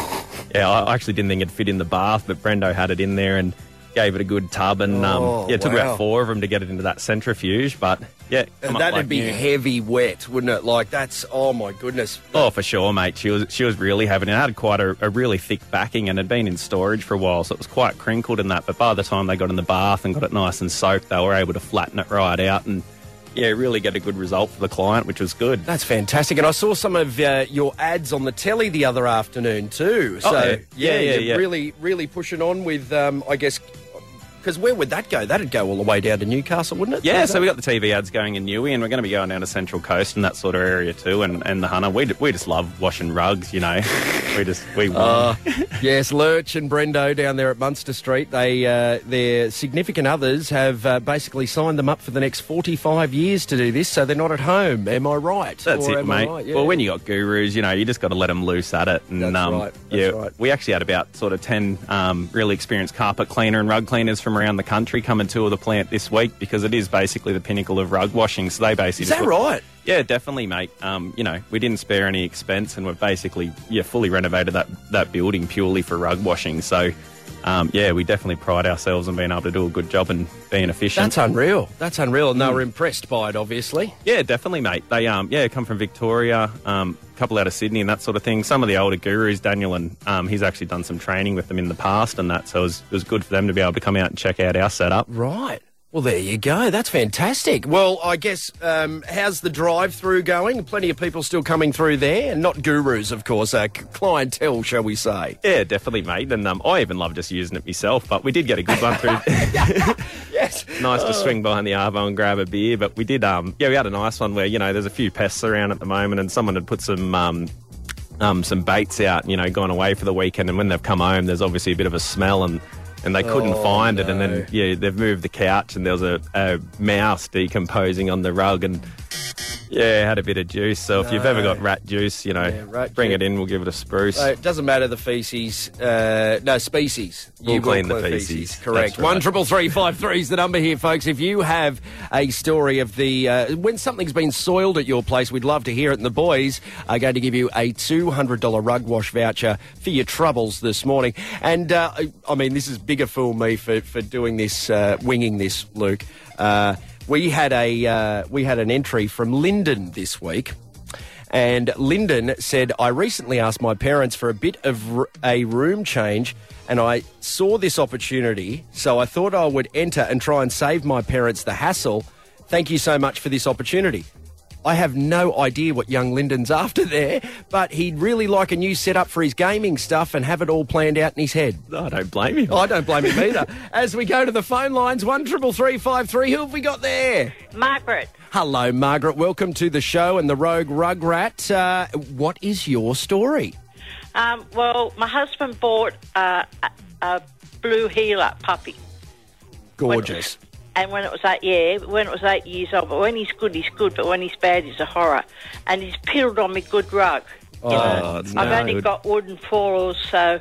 yeah, I actually didn't think it'd fit in the bath, but Brendo had it in there and gave it a good tub. And, oh, um, yeah, it took wow. about four of them to get it into that centrifuge, but... Yeah, and that'd like be new. Heavy wet, wouldn't it? Like that's oh my goodness. Oh, for sure, mate. She was she was really having it. It had quite a, a really thick backing and had been in storage for a while, so it was quite crinkled and that. But by the time they got in the bath and got it nice and soaked, they were able to flatten it right out and yeah, really get a good result for the client, which was good. That's fantastic. And I saw some of uh, your ads on the telly the other afternoon too. So oh, yeah. Yeah, yeah, yeah, yeah, really, really pushing on with um, I guess. Because where would that go? That'd go all the way down to Newcastle, wouldn't it? Yeah, so we got the T V ads going in Newey, and we're going to be going down to Central Coast and that sort of area too, and, and the Hunter. We, we just love washing rugs, you know. we just, we uh, Yes, Lurch and Brendo down there at Munster Street, they uh, their significant others have uh, basically signed them up for the next forty-five years to do this, so they're not at home. Am I right? That's or it, mate. Right? Yeah. Well, when you got gurus, you know, you just got to let them loose at it. And, That's um, right. That's yeah, right. We actually had about sort of ten um, really experienced carpet cleaner and rug cleaners from around the country come and tour the plant this week because it is basically the pinnacle of rug washing. So they basically is that look, right? Yeah, definitely, mate. Um, you know, we didn't spare any expense and we've basically yeah fully renovated that that building purely for rug washing. So. Um, yeah, we definitely pride ourselves on being able to do a good job and being efficient. That's unreal. That's unreal. And they were impressed by it, obviously. Yeah, definitely, mate. They um, yeah, come from Victoria, um, a couple out of Sydney and that sort of thing. Some of the older gurus, Daniel, and um, he's actually done some training with them in the past and that, so it was, it was good for them to be able to come out and check out our setup. Right. Well, there you go. That's fantastic. Well, I guess, um, how's the drive-through going? Plenty of people still coming through there. Not gurus, of course. Uh, clientele, shall we say. Yeah, definitely, mate. And um, I even love just using it myself, but we did get a good one through. Yes. Nice oh. to swing behind the Arvo and grab a beer. But we did, um, yeah, we had a nice one where, you know, there's a few pests around at the moment and someone had put some... Um, Um, some baits out, you know, gone away for the weekend, and when they've come home, there's obviously a bit of a smell, and, and they couldn't oh, find no. it, and then yeah, they've moved the couch, and there was a, a mouse decomposing on the rug, and yeah, had a bit of juice. So no. if you've ever got rat juice, you know, yeah, bring ju- it in, we'll give it a spruce. So it doesn't matter the feces, uh, no species. We'll you clean will the feces. feces. Correct. Right. One triple three five three is the number here, folks. If you have a story of the uh, when something's been soiled at your place, we'd love to hear it. And the boys are going to give you a two hundred dollar rug wash voucher for your troubles this morning. And uh, I mean, this is bigger fool me for for doing this, uh, winging this, Luke. Uh, we had a uh, we had an entry from Lyndon this week. And Lyndon said, I recently asked my parents for a bit of a room change and I saw this opportunity, so I thought I would enter and try and save my parents the hassle. Thank you so much for this opportunity. I have no idea what young Lyndon's after there, but he'd really like a new setup for his gaming stuff and have it all planned out in his head. No, I don't blame him. I don't blame him either. As we go to the phone lines, one triple three five three, who have we got there? Margaret. Hello, Margaret. Welcome to the show and the Rogue Rugrat. Uh, what is your story? Um, well, my husband bought uh, a, a blue heeler puppy. Gorgeous. When- And when it was eight, yeah, when it was eight years old. But when he's good, he's good. But when he's bad, he's a horror. And he's peeled on me good rug. Oh, know? No. I've only got wooden floors, so.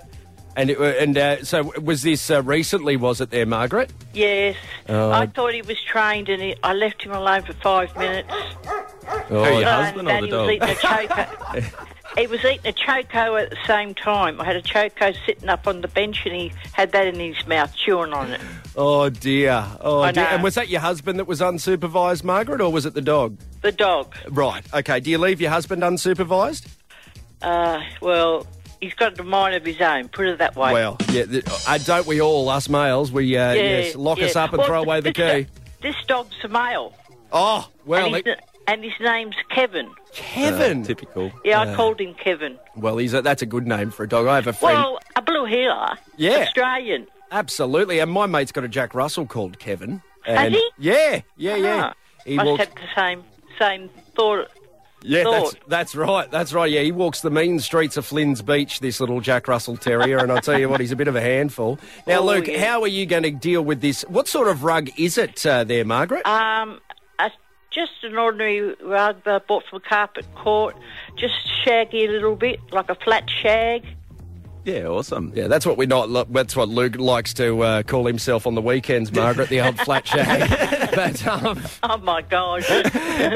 And it, and uh, so was this uh, recently? Was it there, Margaret? Yes. Uh, I thought he was trained, and he, I left him alone for five minutes. Oh, your husband or the dog? He was eating a choco. He was eating a choco at the same time. I had a choco sitting up on the bench and he had that in his mouth, chewing on it. Oh, dear. Oh, dear. And was that your husband that was unsupervised, Margaret, or was it the dog? The dog. Right. Okay. Do you leave your husband unsupervised? Uh, well... He's got a mind of his own, put it that way. Well, yeah, uh, don't we all, us males, we uh, yeah, yes, lock yeah. us up and well, throw away the key. This dog's a male. Oh, well... And, it... and his name's Kevin. Kevin? Uh, typical. Yeah, I uh, called him Kevin. Well, he's a, that's a good name for a dog. I have a friend... Well, a blue heeler. Yeah. Australian. Absolutely. And my mate's got a Jack Russell called Kevin. And Has he? Yeah, yeah, uh-huh. yeah. He must walks... have the same, same thought... Yeah, that's, that's right, that's right, yeah. He walks the mean streets of Flynn's Beach, this little Jack Russell Terrier, and I'll tell you what, he's a bit of a handful. Now, oh, Luke, yeah. how are you going to deal with this? What sort of rug is it uh, there, Margaret? Um, uh, just an ordinary rug uh, bought from a carpet court, just shaggy a little bit, like a flat shag. Yeah, awesome. Yeah, that's what we not. Lo- that's what Luke likes to uh, call himself on the weekends, Margaret, the old flat shag. But, um, oh, my gosh.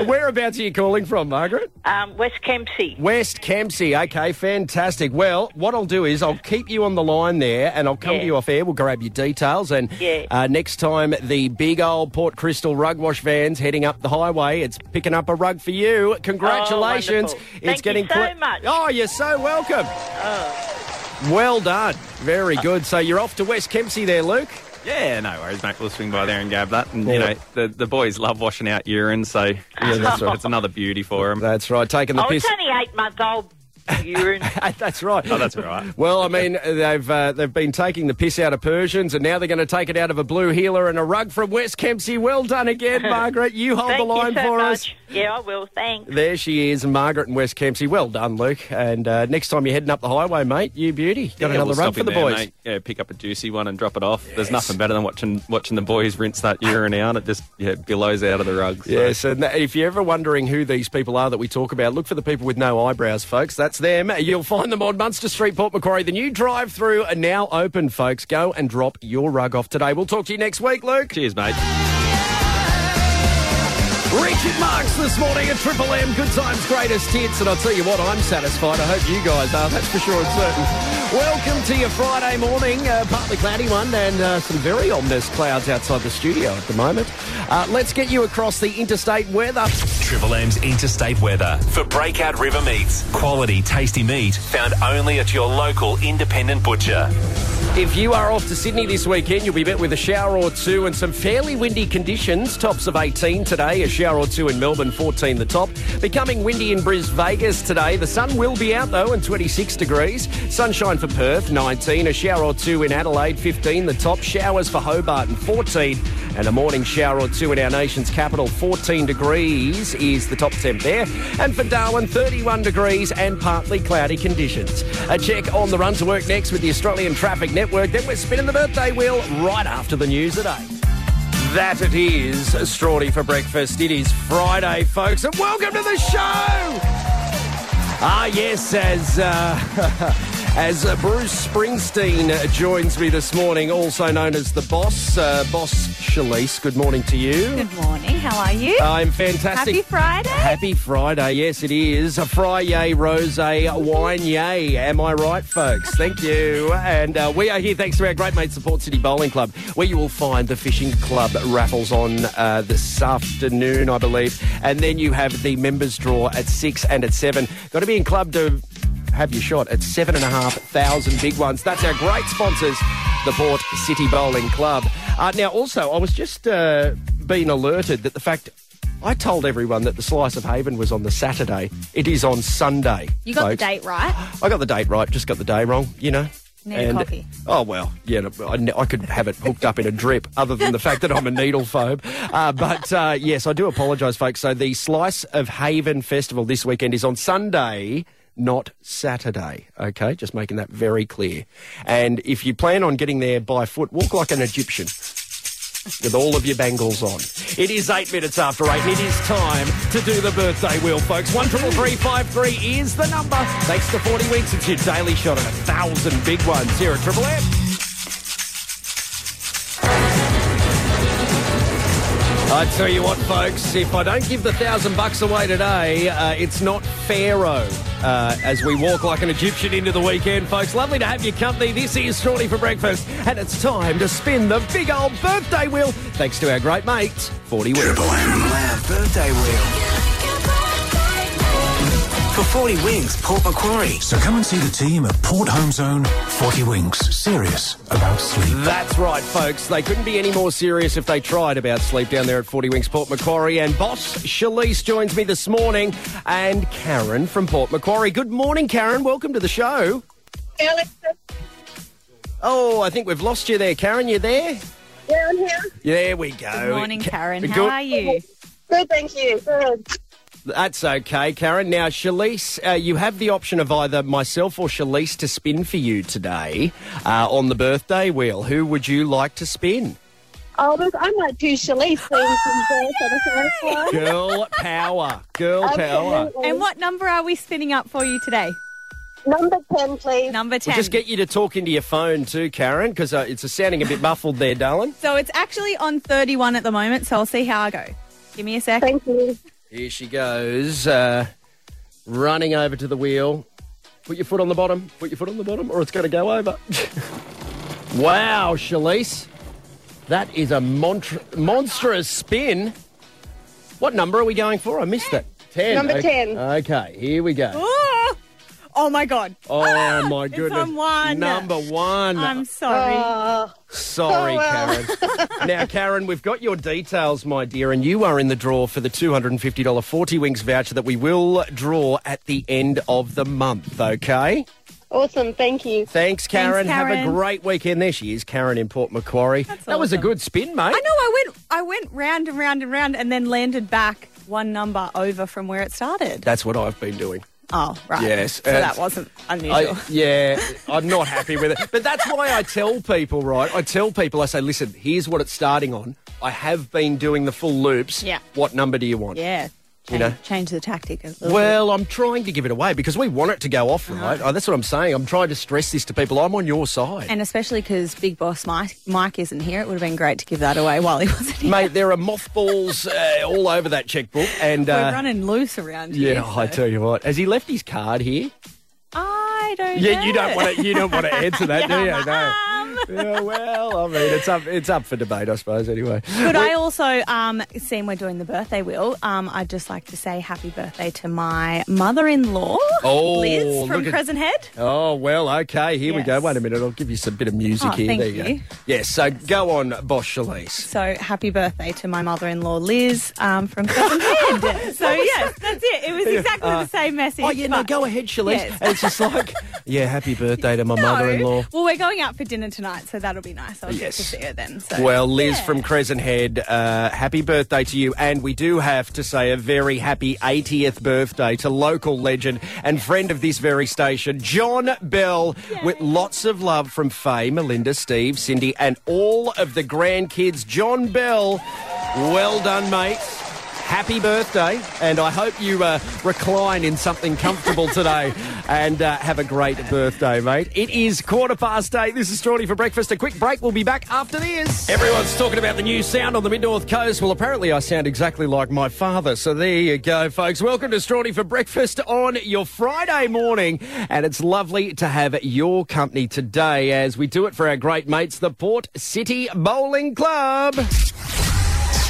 Whereabouts are you calling from, Margaret? Um, West Kempsey. West Kempsey. Okay, fantastic. Well, what I'll do is I'll keep you on the line there and I'll come yeah. to you off air. We'll grab your details. And yeah. uh, next time the big old Port Crystal rug wash van's heading up the highway, it's picking up a rug for you. Congratulations. Oh, it's Thank getting you so cl- much. Oh, you're so welcome. Oh. Well done. Very good. So you're off to West Kempsey there, Luke? Yeah, no worries, mate. We'll swing by there and grab that. And, yeah. you know, the, the boys love washing out urine, so yeah, that's right. It's another beauty for them. That's right. Taking the oh, piss. Oh, it's only eight months old. Urine. That's right. Oh, that's all right. Well, I mean, they've uh, they've been taking the piss out of Persians, and now they're going to take it out of a blue heeler and a rug from West Kempsey. Well done again, Margaret. You hold the line so for much. us. Yeah, I will. Thanks. There she is, Margaret in West Kempsey. Well done, Luke. And uh, next time you're heading up the highway, mate, you beauty. Got yeah, another we'll rug for the there, boys. Mate. Yeah, pick up a juicy one and drop it off. Yes. There's nothing better than watching watching the boys rinse that urine out. It just yeah, billows out of the rugs. So. Yes, and if you're ever wondering who these people are that we talk about, look for the people with no eyebrows, folks. That's them. You'll find them on Munster Street, Port Macquarie. The new drive-through are now open, folks. Go and drop your rug off today. We'll talk to you next week, Luke. Cheers, mate. Richard Marx this morning at Triple M. Good times, greatest hits. And I'll tell you what, I'm satisfied. I hope you guys are. That's for sure and certain. Welcome to your Friday morning. Uh, partly cloudy one and uh, some very ominous clouds outside the studio at the moment. Uh, let's get you across the interstate weather. Triple M's interstate weather for Breakout River Meats. Quality, tasty meat found only at your local independent butcher. If you are off to Sydney this weekend, you'll be met with a shower or two and some fairly windy conditions. Tops of eighteen today, a shower or two in Melbourne, fourteen the top. Becoming windy in Bris Vegas today. The sun will be out though and twenty-six degrees. Sunshine for Perth, nineteen. A shower or two in Adelaide, fifteen the top. Showers for Hobart and fourteen. And a morning shower or two in our nation's capital, fourteen degrees is the top temp there. And for Darwin, thirty-one degrees and partly cloudy conditions. A check on the run to work next with the Australian Traffic Network. Network. Then we're spinning the birthday wheel right after the news at eight. That it is, Strawdy for breakfast. It is Friday, folks, and welcome to the show. Ah, yes, as uh, as Bruce Springsteen joins me this morning, also known as the Boss, uh, Boss Shalice. Good morning to you. Good morning. How are you? I'm fantastic. Happy Friday. Happy Friday. Yes, it is. A Fri-yay, rosé, wine-yay. Am I right, folks? Thank you. And uh, we are here thanks to our great mates, the Port City Bowling Club, where you will find the Fishing Club raffles on uh, this afternoon, I believe. And then you have the members draw at six and at seven. Got to be in club to have your shot at seven and a half thousand big ones. That's our great sponsors, the Port City Bowling Club. Uh, now, also, I was just uh, being alerted that the fact I told everyone that the Slice of Haven was on the Saturday. It is on Sunday. You got folks. The date right? I got the date right. Just got the day wrong, you know. Need and, a coffee. Oh, well, yeah, I, I could have it hooked up in a drip other than the fact that I'm a needle phobe. Uh, but, uh, yes, I do apologise, folks. So the Slice of Haven Festival this weekend is on Sunday, not Saturday, okay? Just making that very clear. And if you plan on getting there by foot, walk like an Egyptian with all of your bangles on. It is eight minutes after eight. It is time to do the birthday wheel, folks. One triple three five three is the number. Thanks to forty weeks, it's your daily shot at a thousand big ones here at Triple M. I tell you what, folks, if I don't give the thousand bucks away today, uh, it's not Pharaoh uh, as we walk like an Egyptian into the weekend, folks. Lovely to have your company. This is Strawdy for breakfast, and it's time to spin the big old birthday wheel, thanks to our great mates, forty Triple Wins. Triple M Lab Birthday Wheel. For forty Wings, Port Macquarie. So come and see the team at Port Home Zone, forty Wings, serious about sleep. That's right, folks. They couldn't be any more serious if they tried about sleep down there at forty Wings, Port Macquarie. And Boss Shalice joins me this morning, and Karen from Port Macquarie. Good morning, Karen. Welcome to the show. Alex. Oh, I think we've lost you there, Karen. You there? Yeah, I'm here. There we go. Good morning, Karen. How are you? Good, thank you. Good. That's okay, Karen. Now, Shalice, uh, you have the option of either myself or Shalice to spin for you today uh, on the birthday wheel. Who would you like to spin? Oh, look, I might do Shalice. Oh, girl power. Girl Absolutely. Power. And what number are we spinning up for you today? Number ten, please. Number ten. We'll just get you to talk into your phone too, Karen, because uh, it's sounding a bit muffled there, darling. So it's actually on thirty-one at the moment, so I'll see how I go. Give me a sec. Thank you. Here she goes, uh, running over to the wheel. Put your foot on the bottom. Put your foot on the bottom or it's going to go over. Wow, Shalice. That is a mont- monstrous spin. What number are we going for? I missed that. ten. Number okay. ten. Okay, here we go. Ooh! Oh, my God. Oh, ah, my goodness. It's on one. Number one. I'm sorry. Oh. Sorry, oh, well. Karen. Now, Karen, we've got your details, my dear, and you are in the draw for the two hundred fifty dollars forty Wings voucher that we will draw at the end of the month, okay? Awesome. Thank you. Thanks, Karen. Thanks, Karen. Have a great weekend. There she is, Karen in Port Macquarie. That's that awesome. Was a good spin, mate. I know. I went, I went round and round and round and then landed back one number over from where it started. That's what I've been doing. Oh, right. Yes. So that wasn't unusual. I, yeah, I'm not happy with it. But that's why I tell people, right? I tell people, I say, listen, here's what it's starting on. I have been doing the full loops. Yeah. What number do you want? Yeah. Change, you know? Change the tactic a little Well, bit. I'm trying to give it away because we want it to go off, right? Oh. Oh, that's what I'm saying. I'm trying to stress this to people. I'm on your side. And especially because Big Boss Mike, Mike isn't here, it would have been great to give that away while he wasn't here. Mate, there are mothballs uh, all over that checkbook. And uh, we're running loose around here. Yeah, so. I tell you what. Has he left his card here? I don't yeah, know. Yeah, you don't want to answer that, do you? No. Yeah, well, I mean, it's up, it's up for debate, I suppose, anyway. Could I also, um, seeing we're doing the birthday wheel, um, I'd just like to say happy birthday to my mother-in-law, oh, Liz, from Crescent Head. Oh, well, okay, here yes. we go. Wait a minute, I'll give you some bit of music oh, here. Thank there you. you. Yes, so yes. go on, Bosch Elise. So happy birthday to my mother-in-law, Liz, um, from Crescent Head. So, yes, that's it. It was exactly uh, the same message. Oh, yeah, no, go ahead, Shalise. Yes. It's just like, yeah, happy birthday to my no. mother-in-law. Well, we're going out for dinner tonight, so that'll be nice. I'll yes. get to see her then. So. Well, Liz yeah. from Crescent Head, uh, happy birthday to you. And we do have to say a very happy eightieth birthday to local legend and friend of this very station, John Bell, Yay. with lots of love from Faye, Melinda, Steve, Cindy, and all of the grandkids. John Bell, well done, mate. Happy birthday, and I hope you uh, recline in something comfortable today and uh, have a great birthday, mate. It is quarter past eight. This is Strawny for breakfast. A quick break. We'll be back after this. Everyone's talking about the new sound on the mid-north coast. Well, apparently I sound exactly like my father, so there you go, folks. Welcome to Strawny for breakfast on your Friday morning, and it's lovely to have your company today as we do it for our great mates, the Port City Bowling Club.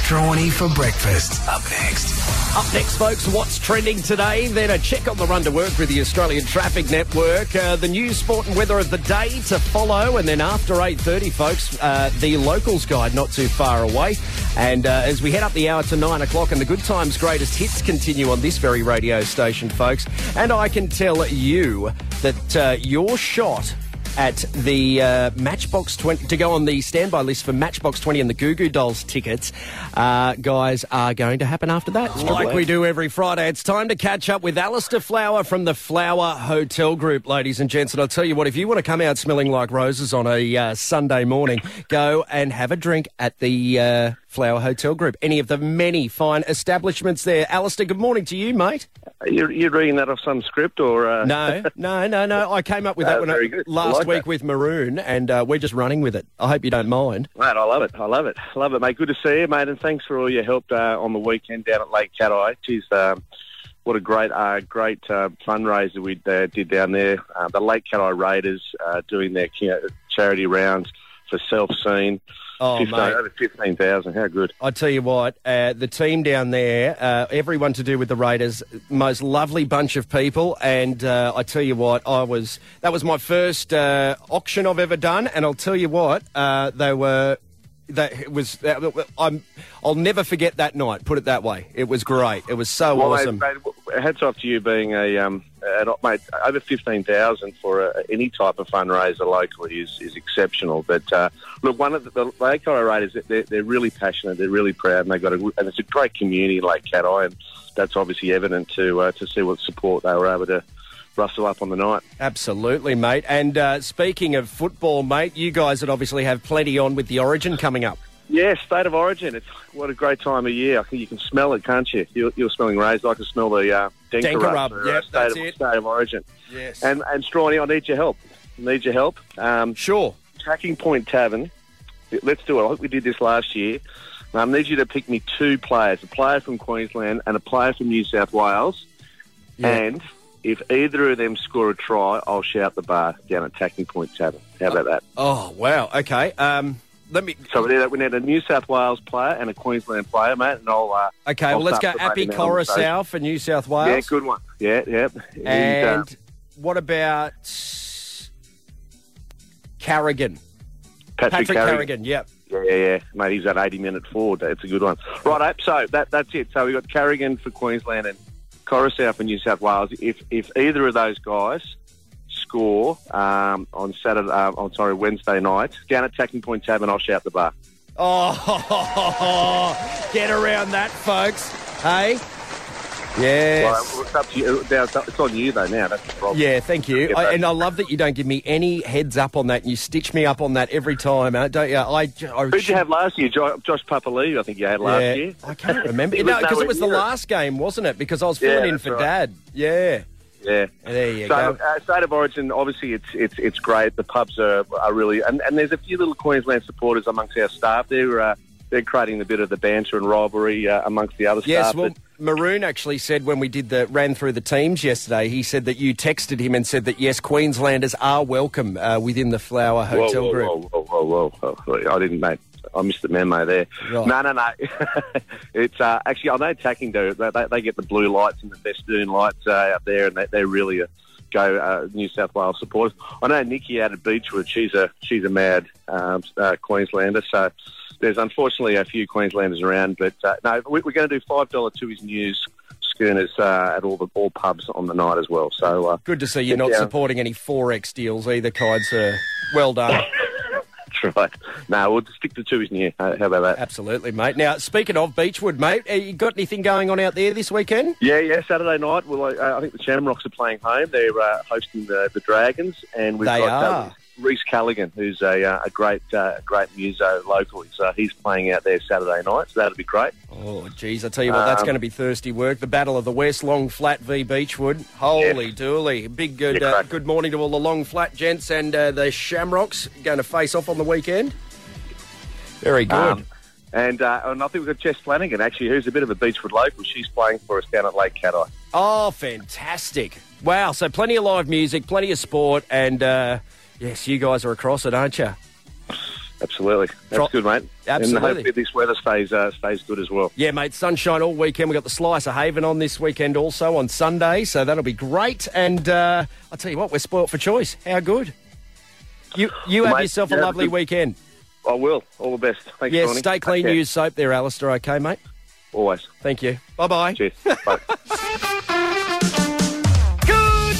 Strawny for breakfast. Up next. Up next, folks, what's trending today? Then a check on the run to work with the Australian Traffic Network. Uh, the news, sport and weather of the day to follow. And then after eight thirty, folks, uh, the locals guide not too far away. And uh, as we head up the hour to nine o'clock, and the Good Times Greatest Hits continue on this very radio station, folks. And I can tell you that uh, your shot at the uh, Matchbox twenty, to go on the standby list for Matchbox twenty and the Goo Goo Dolls tickets, uh, guys, are going to happen after that. It's like we do every Friday. It's time to catch up with Alistair Flower from the Flower Hotel Group, ladies and gents. And I'll tell you what, if you want to come out smelling like roses on a uh, Sunday morning, go and have a drink at the uh, Flower Hotel Group, any of the many fine establishments there. Alistair, good morning to you, mate. You're, you're reading that off some script or... Uh... No, no, no, no. I came up with that uh, when I, last like week that. with Maroon, and uh, we're just running with it. I hope you don't mind. Mate, I love it. I love it. Love it, mate. Good to see you, mate, and thanks for all your help uh, on the weekend down at Lake Cathie. Geez, um, what a great uh, great uh, fundraiser we uh, did down there. Uh, the Lake Cathie Raiders uh, doing their charity rounds for Self-Seen. Oh, fifteen, mate. Over fifteen thousand. How good. I tell you what, uh, the team down there, uh, everyone to do with the Raiders, most lovely bunch of people. And uh, I tell you what, I was that was my first uh, auction I've ever done. And I'll tell you what, uh, they were... That was. I'm. I'll never forget that night. Put it that way. It was great. It was so well, awesome. Mate, mate, hats off to you being a um. An, mate, over fifteen thousand for a, any type of fundraiser locally is, is exceptional. But uh, look, one of the, the Lake Cathie Raiders, they're, they're really passionate. They're really proud, and they got a, and it's a great community in Lake Cathie, and that's obviously evident to uh, to see what support they were able to rustle up on the night. Absolutely, mate. And uh, speaking of football, mate, you guys would obviously have plenty on with the Origin coming up. Yeah, State of Origin. It's what a great time of year. I think you can smell it, can't you? You're, you're smelling raised. I can smell the uh, Denker Rub. Yep, state, of, state of Origin. Yes. And, and Strawny, I need your help. I need your help. Um, sure. Tacking Point Tavern. Let's do it. I think we did this last year. I need you to pick me two players, a player from Queensland and a player from New South Wales. Yeah. And... if either of them score a try, I'll shout the bar down at Tacking Point Tavern. How about that? Oh, wow. Okay. Um, let me. So we need, we need a New South Wales player and a Queensland player, mate, and I'll... Uh, okay, I'll well, let's go Appy Coruscant for New South Wales. Yeah, good one. Yeah, yeah. And, and uh, what about Carrigan? Patrick, Patrick Carrigan. Carrigan, yep. Yeah, yeah, yeah. Mate, he's at eighty-minute forward. That's a good one. Right, so that, that's it. So we've got Carrigan for Queensland and... Coruscant for New South Wales. If if either of those guys score um, on Saturday, uh, on sorry Wednesday night down at Tacking Point Tavern, I'll shout the bar. Oh, get around that, folks. Hey. Yes. Well, it's up to you. It's on you, though, now. That's the problem. Yeah, thank you. I, and I love that you don't give me any heads up on that. You stitch me up on that every time, don't you? I, I, Who'd should... you have last year? Josh Papali'i, I think you had last yeah, year. I can't remember. No, because it was the last game, wasn't it? Because I was filling yeah, in for right. Dad. Yeah. Yeah. There you so, go. Uh, State of Origin, obviously, it's it's it's great. The pubs are, are really... And, and there's a few little Queensland supporters amongst our staff there. Uh, they're creating a bit of the banter and rivalry uh, amongst the other yes, staff. Yes, well... But, Maroon actually said when we did the ran through the teams yesterday, he said that you texted him and said that, yes, Queenslanders are welcome uh, within the Flower Hotel whoa, whoa, Group. Whoa, whoa, oh, well, I didn't make, I missed the memo there. Right. No, no, no. It's uh, actually, I know Tacking do. They, they get the blue lights and the festoon lights uh, out there, and they, they really uh, go uh, New South Wales supporters. I know Nikki out of Beachwood. She's a she's a mad um, uh, Queenslander. So there's unfortunately a few Queenslanders around, but uh, no, we, we're going to do five dollar Tui's News schooners uh, at all the all pubs on the night as well. So uh, good to see you're not down. Supporting any forex deals either, Kyde, sir. Well done. Right. No, we'll just stick to two, isn't you? How about that? Absolutely, mate. Now, speaking of Beachwood, mate, you got anything going on out there this weekend? Yeah, yeah, Saturday night. Well, I, I think the Shamrocks are playing home. They're uh, hosting the, the Dragons. And we've they got uh, Reece Callaghan, who's a, uh, a great uh, great muso locally. So he's playing out there Saturday night, so that'll be great. Oh, geez, I tell you what, um, that's going to be thirsty work. The Battle of the West, Long Flat v Beachwood. Holy yeah. dooly. Big good yeah, uh, good morning to all the Long Flat gents and uh, the Shamrocks going to face off on the weekend. Very good. Um, and, uh, and I think we've got Jess Flanagan, actually, who's a bit of a Beachwood local. She's playing for us down at Lake Cathie. Oh, fantastic. Wow, so plenty of live music, plenty of sport, and, uh, yes, you guys are across it, aren't you? Absolutely. That's Tro- good, mate. Absolutely. And hopefully this weather stays uh, stays good as well. Yeah, mate, sunshine all weekend. We've got the Slice of Haven on this weekend also on Sunday, so that'll be great. And uh, I'll tell you what, we're spoilt for choice. How good. You you well, have mate, yourself yeah, a lovely good. weekend. I will. All the best. Thanks, yeah, Tony. Stay clean, use soap there, Alistair. Okay, mate? Always. Thank you. Bye-bye. Cheers. Bye.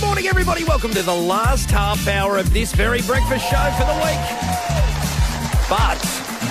Morning, everybody. Welcome to the last half hour of this very breakfast show for the week. But,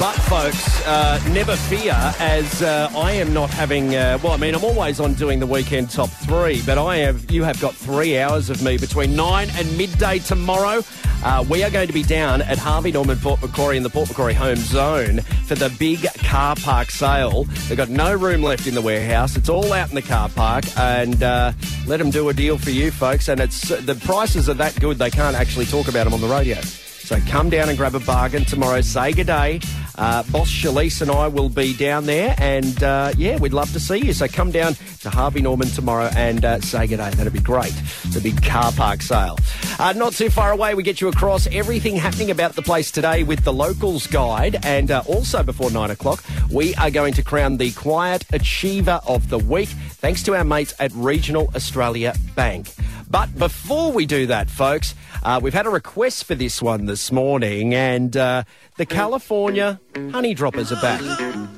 but, folks, uh, never fear, as uh, I am not having. Uh, well, I mean, I'm always on doing the weekend top three, but I have. You have got three hours of me between nine and midday tomorrow. Uh, we are going to be down at Harvey Norman, Port Macquarie, in the Port Macquarie home zone for the big car park sale. They've got no room left in the warehouse. It's all out in the car park, and uh, let them do a deal for you, folks. And it's the prices are that good, they can't actually talk about them on the radio. So come down and grab a bargain tomorrow. Say good day. Uh, Boss Shalise and I will be down there, and uh, yeah, we'd love to see you. So come down to Harvey Norman tomorrow and uh, say good day. That'd be great. The big car park sale. Uh, not too far away, we get you across everything happening about the place today with the Locals Guide, and uh, also before nine o'clock, we are going to crown the Quiet Achiever of the Week, thanks to our mates at Regional Australia Bank. But before we do that, folks, uh, we've had a request for this one this morning, and uh, the California Honeydroppers are back.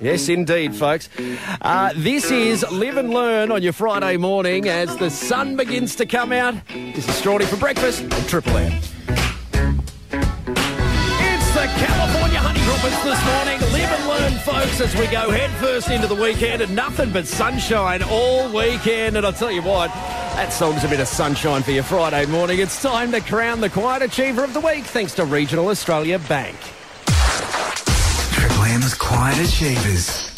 Yes, indeed, folks. Uh, this is Live and Learn on your Friday morning as the sun begins to come out. This is Strawdy for Breakfast on Triple M. It's the California Honeydroppers this morning. Live and Learn, folks, as we go headfirst into the weekend, and nothing but sunshine all weekend. And I'll tell you what, that song's a bit of sunshine for your Friday morning. It's time to crown the Quiet Achiever of the Week, thanks to Regional Australia Bank. Triple M's Quiet Achievers.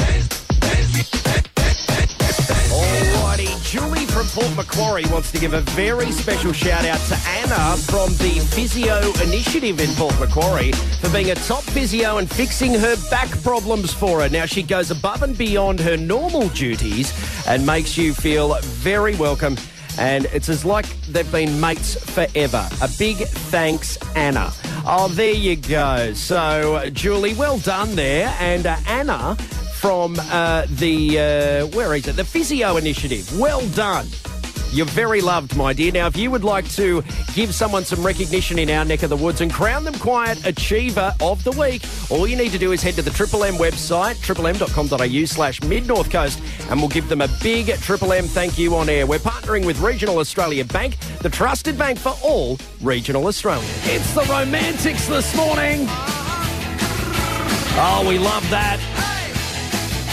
Alrighty, Julie from Port Macquarie wants to give a very special shout out to Anna from the Physio Initiative in Port Macquarie for being a top physio and fixing her back problems for her. Now, she goes above and beyond her normal duties and makes you feel very welcome. And it's as like they've been mates forever. A big thanks, Anna. Oh, there you go. So, Julie, well done there. And uh, Anna from uh, the, uh, where is it? The Physio Initiative. Well done. You're very loved, my dear. Now, if you would like to give someone some recognition in our neck of the woods and crown them Quiet Achiever of the Week, all you need to do is head to the Triple M website, triple m dot com dot a u slash midnorthcoast, and we'll give them a big Triple M thank you on air. We're partnering with Regional Australia Bank, the trusted bank for all regional Australia. It's the Romantics this morning. Oh, we love that.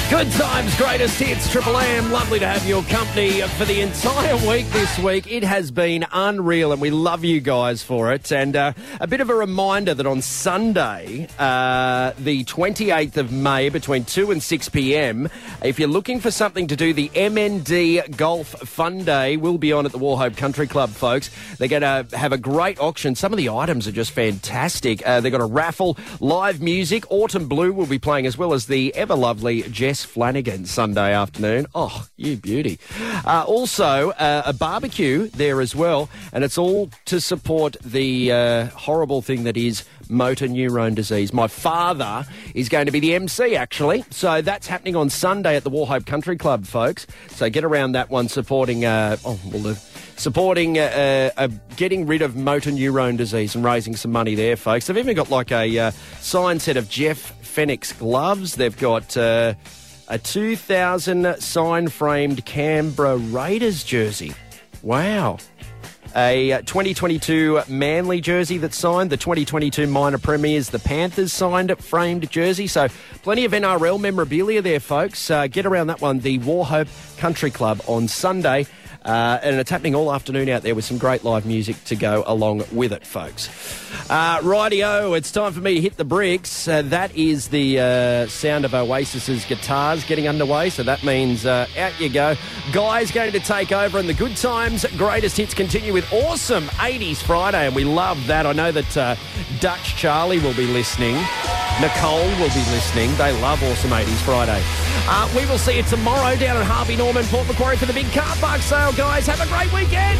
Good times, greatest hits, Triple M. Lovely to have your company for the entire week this week. It has been unreal, and we love you guys for it. And uh, a bit of a reminder that on Sunday, uh, the twenty-eighth of May, between two and six p m, if you're looking for something to do, the M N D Golf Fun Day will be on at the Wauchope Country Club, folks. They're going to have a great auction. Some of the items are just fantastic. Uh, they've got a raffle, live music. Autumn Blue will be playing, as well as the ever-lovely Jess Flanagan Sunday afternoon. Oh, you beauty. Uh, also, uh, a barbecue there as well, and it's all to support the uh, horrible thing that is motor neurone disease. My father is going to be the M C, actually. So that's happening on Sunday at the Wauchope Country Club, folks. So get around that one, supporting... Uh, oh, well, uh, supporting uh, uh, getting rid of motor neurone disease and raising some money there, folks. They've even got like a uh, signed set of Jeff Fenwick's gloves. They've got... Uh, A two thousand sign-framed Canberra Raiders jersey. Wow. A twenty twenty-two Manly jersey that's signed. The twenty twenty-two minor premiers, the Panthers signed framed jersey. So plenty of N R L memorabilia there, folks. Uh, get around that one, the Wauchope Country Club on Sunday. Uh, and it's happening all afternoon out there with some great live music to go along with it, folks. Uh, rightio, it's time for me to hit the bricks. Uh, that is the uh, sound of Oasis's guitars getting underway, so that means uh, out you go. Guy's going to take over, and the good times, greatest hits continue with awesome eighties Friday, and we love that. I know that uh, Dutch Charlie will be listening. Nicole will be listening. They love awesome eighties Friday. Uh, we will see you tomorrow down at Harvey Norman, Port Macquarie for the big car park sale. Guys, have a great weekend.